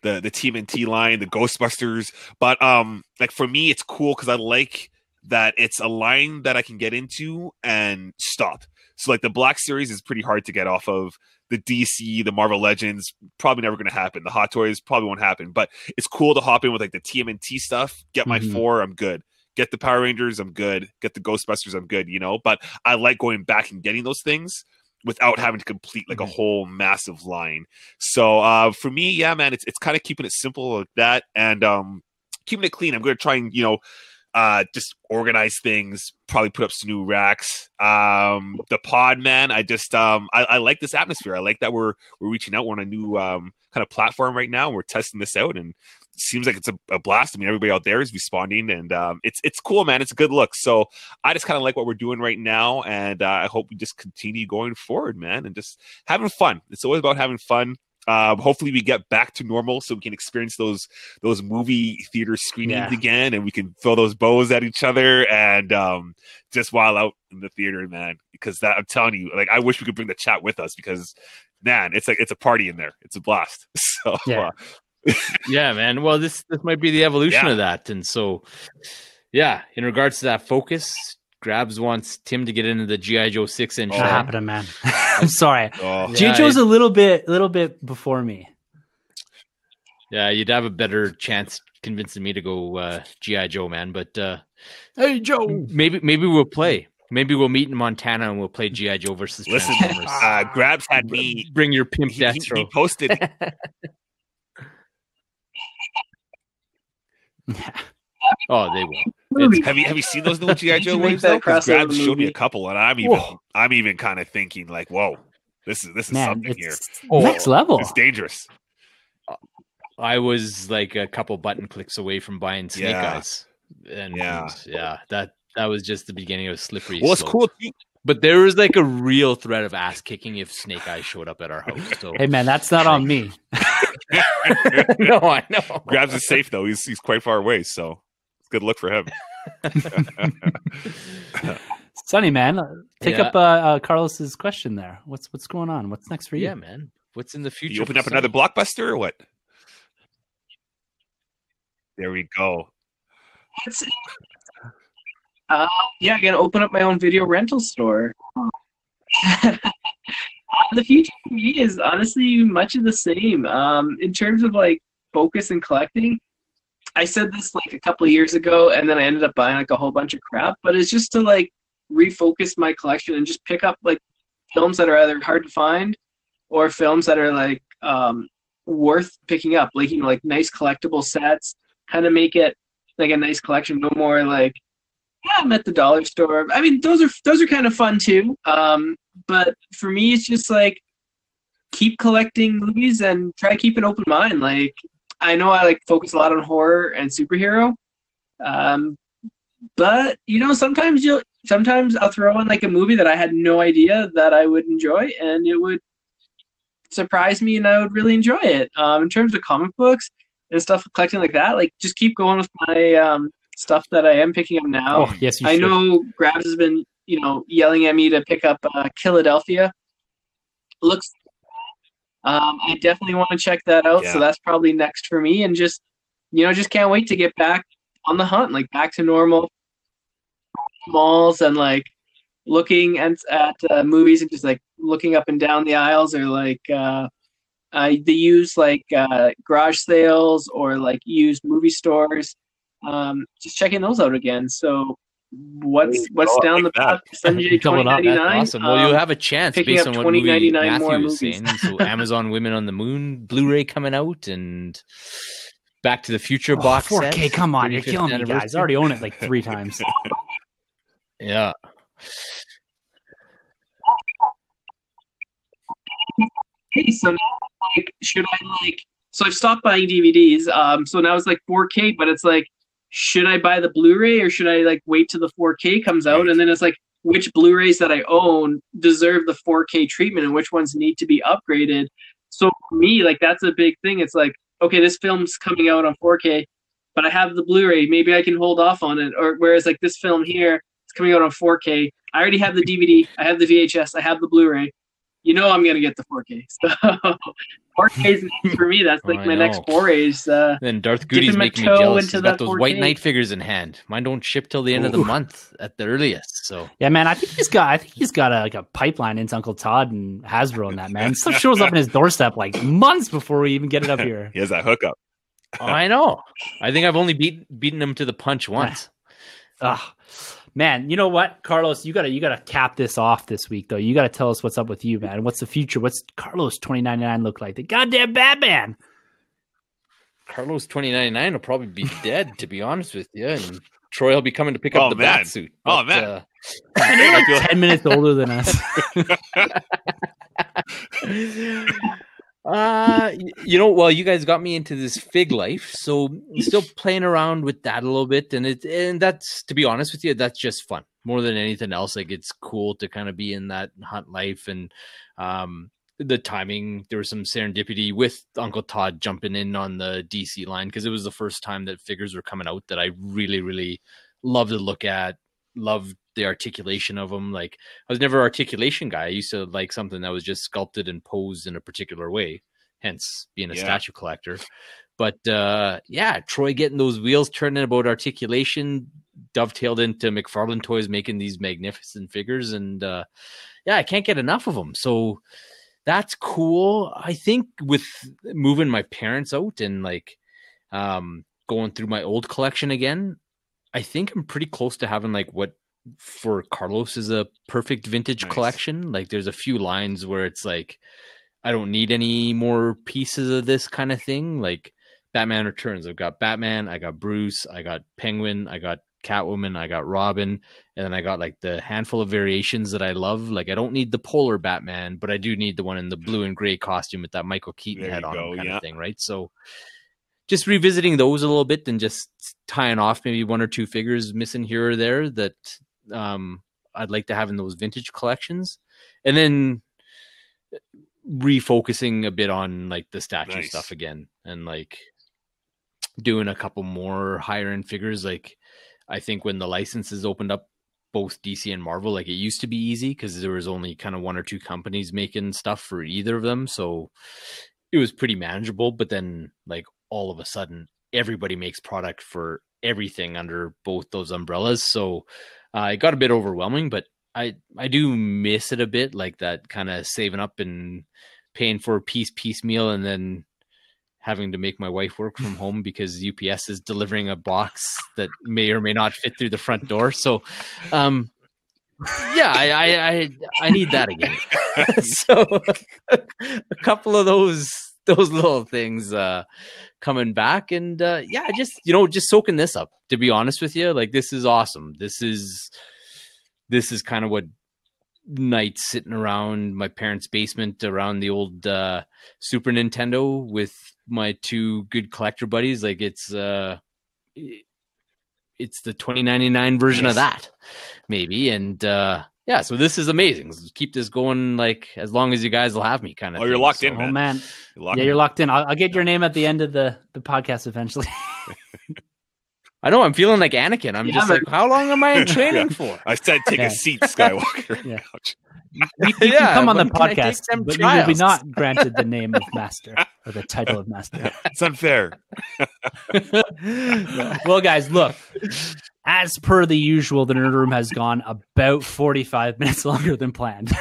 the the T M N T line, the Ghostbusters, but um like for me it's cool because I like that it's a line that I can get into and stop. So like the Black Series is pretty hard to get off of. The D C, the Marvel Legends, probably never going to happen. The Hot Toys probably won't happen. But it's cool to hop in with like the T M N T stuff. Get my mm-hmm. four, I'm good. Get the Power Rangers, I'm good. Get the Ghostbusters, I'm good, you know? But I like going back and getting those things without having to complete like a whole massive line. So uh, for me, yeah, man, it's it's kind of keeping it simple like that and um, keeping it clean. I'm going to try and, you know, uh, just organize things, probably put up some new racks. Um, the pod, man, I just, um, I, I like this atmosphere. I like that we're we're reaching out. We're on a new um, kind of platform right now. We're testing this out and seems like it's a, a blast. I mean, everybody out there is responding, and um, it's it's cool, man. It's a good look. So I just kind of like what we're doing right now, and uh, I hope we just continue going forward, man, and just having fun. It's always about having fun. Uh, hopefully, we get back to normal so we can experience those those movie theater screenings yeah. again, and we can throw those bows at each other and um, just wild out in the theater, man. Because that I'm telling you, like, I wish we could bring the chat with us because, man, it's like it's a party in there. It's a blast. So. Yeah. Uh, yeah, man. Well, this this might be the evolution yeah. of that. And so, yeah, in regards to that focus, Grabs wants Tim to get into the G I. Joe six inch. What happened to man? I'm sorry. Oh. G I. Joe's a little bit, little bit before me. Yeah, you'd have a better chance convincing me to go uh, G I. Joe, man. But uh, hey, Joe, maybe maybe we'll play. Maybe we'll meet in Montana and we'll play G I. Joe versus Transformers. Listen, uh, Grabs had me bring your pimp he, Deathstroke. He, he posted. Oh, they will. It's, have you have you seen those new G I. Joe waves? Grabs showed movie? me a couple, and I'm even whoa. I'm even kind of thinking like, whoa, this is this is Man, something here. Oh, next level. It's dangerous. I was like a couple button clicks away from buying Snake yeah. Eyes, and yeah, yeah, that that was just the beginning of slippery. Well, it's cool. But there was like a real threat of ass kicking if Snake Eyes showed up at our house. So. Hey man, that's not on me. No, I know. Grabs is safe though. He's he's quite far away, so. Good luck for him. Sonny, man, take yeah. up uh, uh, Carlos's question there. What's what's going on? What's next for you? Yeah, man. What's in the future? You open up Sonny? Another Blockbuster or what? There we go. Uh, yeah, I'm going to open up my own video rental store. The future for me is honestly much of the same. Um, in terms of like focus and collecting, I said this like a couple of years ago, and then I ended up buying like a whole bunch of crap, but it's just to like refocus my collection and just pick up like films that are either hard to find or films that are like um, worth picking up, like, you know, like nice collectible sets, kind of make it like a nice collection, no more like, yeah, I'm at the dollar store. I mean, those are, those are kind of fun too. Um, but for me, it's just like, keep collecting movies and try to keep an open mind. Like, I know I like focus a lot on horror and superhero, um, but you know sometimes you'll sometimes I'll throw in like a movie that I had no idea that I would enjoy, and it would surprise me, and I would really enjoy it. Um, in terms of comic books and stuff, collecting like that, like just keep going with my um, stuff that I am picking up now. Oh, yes, you I should. know Grabs has been you know yelling at me to pick up uh, Philadelphia. Looks. Um, I definitely want to check that out. Yeah. So that's probably next for me, and just, you know, just can't wait to get back on the hunt, like back to normal malls and like looking at, at uh, movies and just like looking up and down the aisles, or like, uh, I, they use like, uh, garage sales or like used movie stores. Um, just checking those out again. So what's, what's oh, down like the path? Sanjay twenty ninety-nine. Awesome. Well, um, you have a chance based on what movie Matthew is saying. So Amazon Women on the Moon Blu-ray coming out, and Back to the Future oh, box four K. Set. Come on, you're killing me, guys. I already own it like three times. Yeah. Hey, so now, like, should I like? So I've stopped buying D V Ds. Um, so now it's like four K, but it's like, should I buy the Blu-ray or should I like wait till the four K comes out? And then it's like, which Blu-rays that I own deserve the four K treatment and which ones need to be upgraded? So for me, like, that's a big thing. It's like, okay, this film's coming out on four K, but I have the Blu-ray. Maybe I can hold off on it. Or whereas like this film here, it's coming out on four K. I already have the D V D. I have the V H S. I have the Blu-ray. You know I'm going to get the four K. So four K is for me. That's like oh, my know. next forays. Uh, then Darth Goody's making me jealous. He's got those four K White Knight figures in hand. Mine don't ship till the end Ooh. of the month at the earliest. So yeah, man, I think he's got. I think he's got a, like a pipeline into Uncle Todd and Hasbro and that, man. Stuff shows up in his doorstep like months before we even get it up here. He has that hookup. I know. I think I've only beat, beaten him to the punch once. Ah. Man, you know what, Carlos, you gotta you gotta cap this off this week though. You gotta tell us what's up with you, man. What's the future? What's Carlos twenty ninety-nine look like? The goddamn Batman. Carlos twenty ninety-nine will probably be dead, to be honest with you. And Troy will be coming to pick oh, up the man. bat suit. But, oh man, uh, and you're like ten minutes older than us. Uh, you know, well, you guys got me into this fig life, so still playing around with that a little bit, and it and that's, to be honest with you, that's just fun more than anything else. Like, it's cool to kind of be in that hunt life, and um, the timing, there was some serendipity with Uncle Todd jumping in on the D C line, because it was the first time that figures were coming out that I really, really loved to look at, loved the articulation of them. Like, I was never an articulation guy. I used to like something that was just sculpted and posed in a particular way, hence being a yeah. statue collector. But uh yeah, Troy getting those wheels turning about articulation, dovetailed into McFarlane Toys making these magnificent figures. And uh, yeah, I can't get enough of them. So that's cool. I think with moving my parents out and like um, going through my old collection again, I think I'm pretty close to having like what for Carlos is a perfect vintage nice. collection. Like there's a few lines where it's like, I don't need any more pieces of this kind of thing. Like Batman Returns. I've got Batman. I got Bruce. I got Penguin. I got Catwoman. I got Robin. And then I got like the handful of variations that I love. Like I don't need the polar Batman, but I do need the one in the blue and gray costume with that Michael Keaton there head on go, kind yeah. of thing. Right. So just revisiting those a little bit and just tying off maybe one or two figures missing here or there that um, I'd like to have in those vintage collections. And then refocusing a bit on like the statue nice. stuff again and like doing a couple more higher end figures. Like I think when the licenses opened up both D C and Marvel, like it used to be easy because there was only kind of one or two companies making stuff for either of them. So it was pretty manageable, but then like all of a sudden everybody makes product for everything under both those umbrellas. So uh, it got a bit overwhelming, but I, I do miss it a bit, like that kind of saving up and paying for a piece piecemeal and then having to make my wife work from home because U P S is delivering a box that may or may not fit through the front door. So, um, yeah, I, I, I, I need that again. So a couple of those, those little things uh, coming back and uh, yeah, just, you know, just soaking this up, to be honest with you. Like, this is awesome. This is, This is kind of what nights sitting around my parents' basement around the old uh, Super Nintendo with my two good collector buddies. Like it's uh, it's the twenty ninety-nine version yes. of that, maybe. And uh, yeah, so this is amazing. So keep this going like as long as you guys will have me, kind of. Oh, thing. You're locked so, in, man. Oh man, you're locked yeah, in. You're locked in. I'll, I'll get your name at the end of the, the podcast eventually. I know, I'm feeling like Anakin. I'm yeah, just man. like, how long am I in training yeah. for? I said, take yeah. a seat, Skywalker. yeah. You, you yeah, come on the podcast, but you will be not granted the name of Master or the title of Master. It's unfair. Well, guys, look, as per the usual, the Nerd Room has gone about forty-five minutes longer than planned.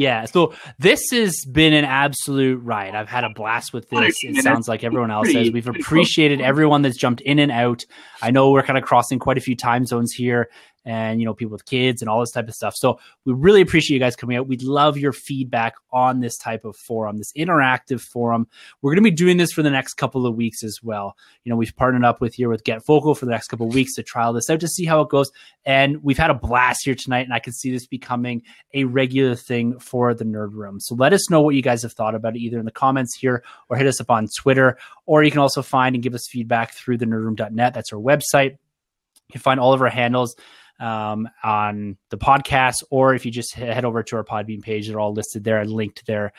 Yeah, so this has been an absolute riot. I've had a blast with this. It sounds like everyone else has. We've appreciated everyone that's jumped in and out. I know we're kind of crossing quite a few time zones here and, you know, people with kids and all this type of stuff. So we really appreciate you guys coming out. We'd love your feedback on this type of forum, this interactive forum. We're going to be doing this for the next couple of weeks as well. You know, we've partnered up with here with GetVokl for the next couple of weeks to trial this out to see how it goes. And we've had a blast here tonight, and I can see this becoming a regular thing for the Nerd Room. So let us know what you guys have thought about it, either in the comments here or hit us up on Twitter, or you can also find and give us feedback through the nerd room dot net. That's our website. You can find all of our handles um, on the podcast, or if you just head over to our Podbean page, they're all listed there and linked there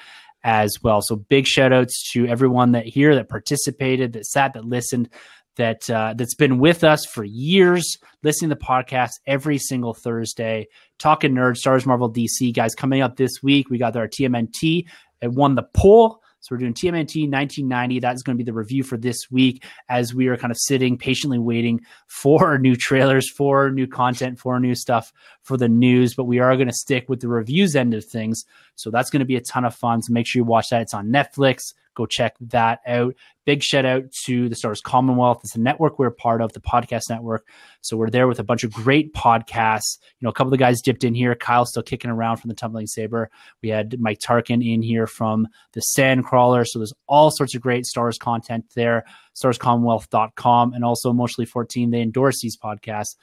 as well. So big shout outs to everyone that here that participated, that sat, that listened, that uh, that's been with us for years, listening to the podcast every single Thursday, talking nerd, Star Wars, Marvel, D C. Guys, coming up this week, we got our T M N T. It won the poll. So we're doing T M N T nineteen ninety. That is going to be the review for this week as we are kind of sitting patiently waiting for new trailers, for new content, for new stuff, for the news. But we are going to stick with the reviews end of things. So that's going to be a ton of fun. So make sure you watch that. It's on Netflix. Go check that out. Big shout out to the Star Wars Commonwealth. It's a network we're part of, the podcast network. So we're there with a bunch of great podcasts. You know, a couple of the guys dipped in here. Kyle's still kicking around from the Tumbling Saber. We had Mike Tarkin in here from the Sandcrawler. So there's all sorts of great Star Wars content there. Star Wars Commonwealth dot com, and also Emotionally fourteen. They endorse these podcasts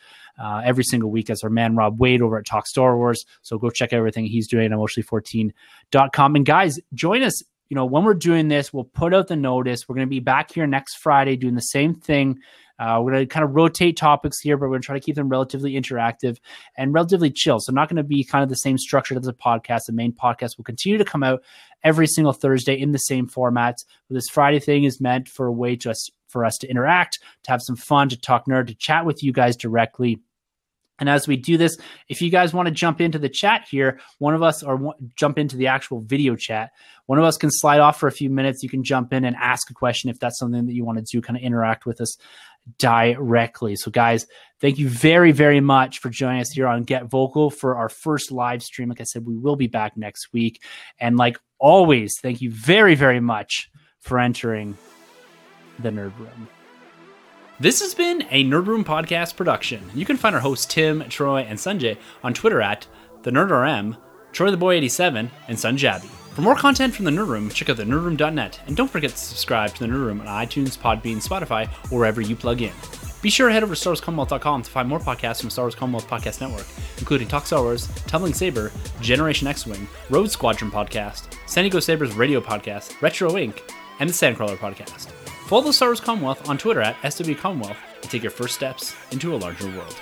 uh, every single week as our man Rob Wade over at Talk Star Wars. So go check out everything he's doing at Emotionally fourteen dot com. And guys, join us. You know, when we're doing this, we'll put out the notice. We're going to be back here next Friday doing the same thing. Uh, we're going to kind of rotate topics here, but we're going to try to keep them relatively interactive and relatively chill. So not going to be kind of the same structure as the podcast. The main podcast will continue to come out every single Thursday in the same formats. But this Friday thing is meant for a way to us, for us to interact, to have some fun, to talk nerd, to chat with you guys directly. And as we do this, if you guys want to jump into the chat here, one of us or w- jump into the actual video chat, one of us can slide off for a few minutes. You can jump in and ask a question if that's something that you want to do, kind of interact with us directly. So guys, thank you very, very much for joining us here on GetVokl for our first live stream. Like I said, we will be back next week. And like always, thank you very, very much for entering the Nerd Room. This has been a Nerd Room podcast production. You can find our hosts Tim, Troy, and Sanjay on Twitter at the Nerd R M, Troy the Boy eighty-seven, and Sanjabi. For more content from the Nerd Room, check out the nerd room dot net, and don't forget to subscribe to the Nerd Room on iTunes, Podbean, Spotify, or wherever you plug in. Be sure to head over to star wars commonwealth dot com to find more podcasts from Star Wars Commonwealth Podcast Network, including Talk Star Wars, Tumbling Saber, Generation X-Wing, Road Squadron Podcast, San Diego Sabers Radio Podcast, Retro Incorporated, and the Sandcrawler Podcast. Follow the Star Wars Commonwealth on Twitter at S W Commonwealth to take your first steps into a larger world.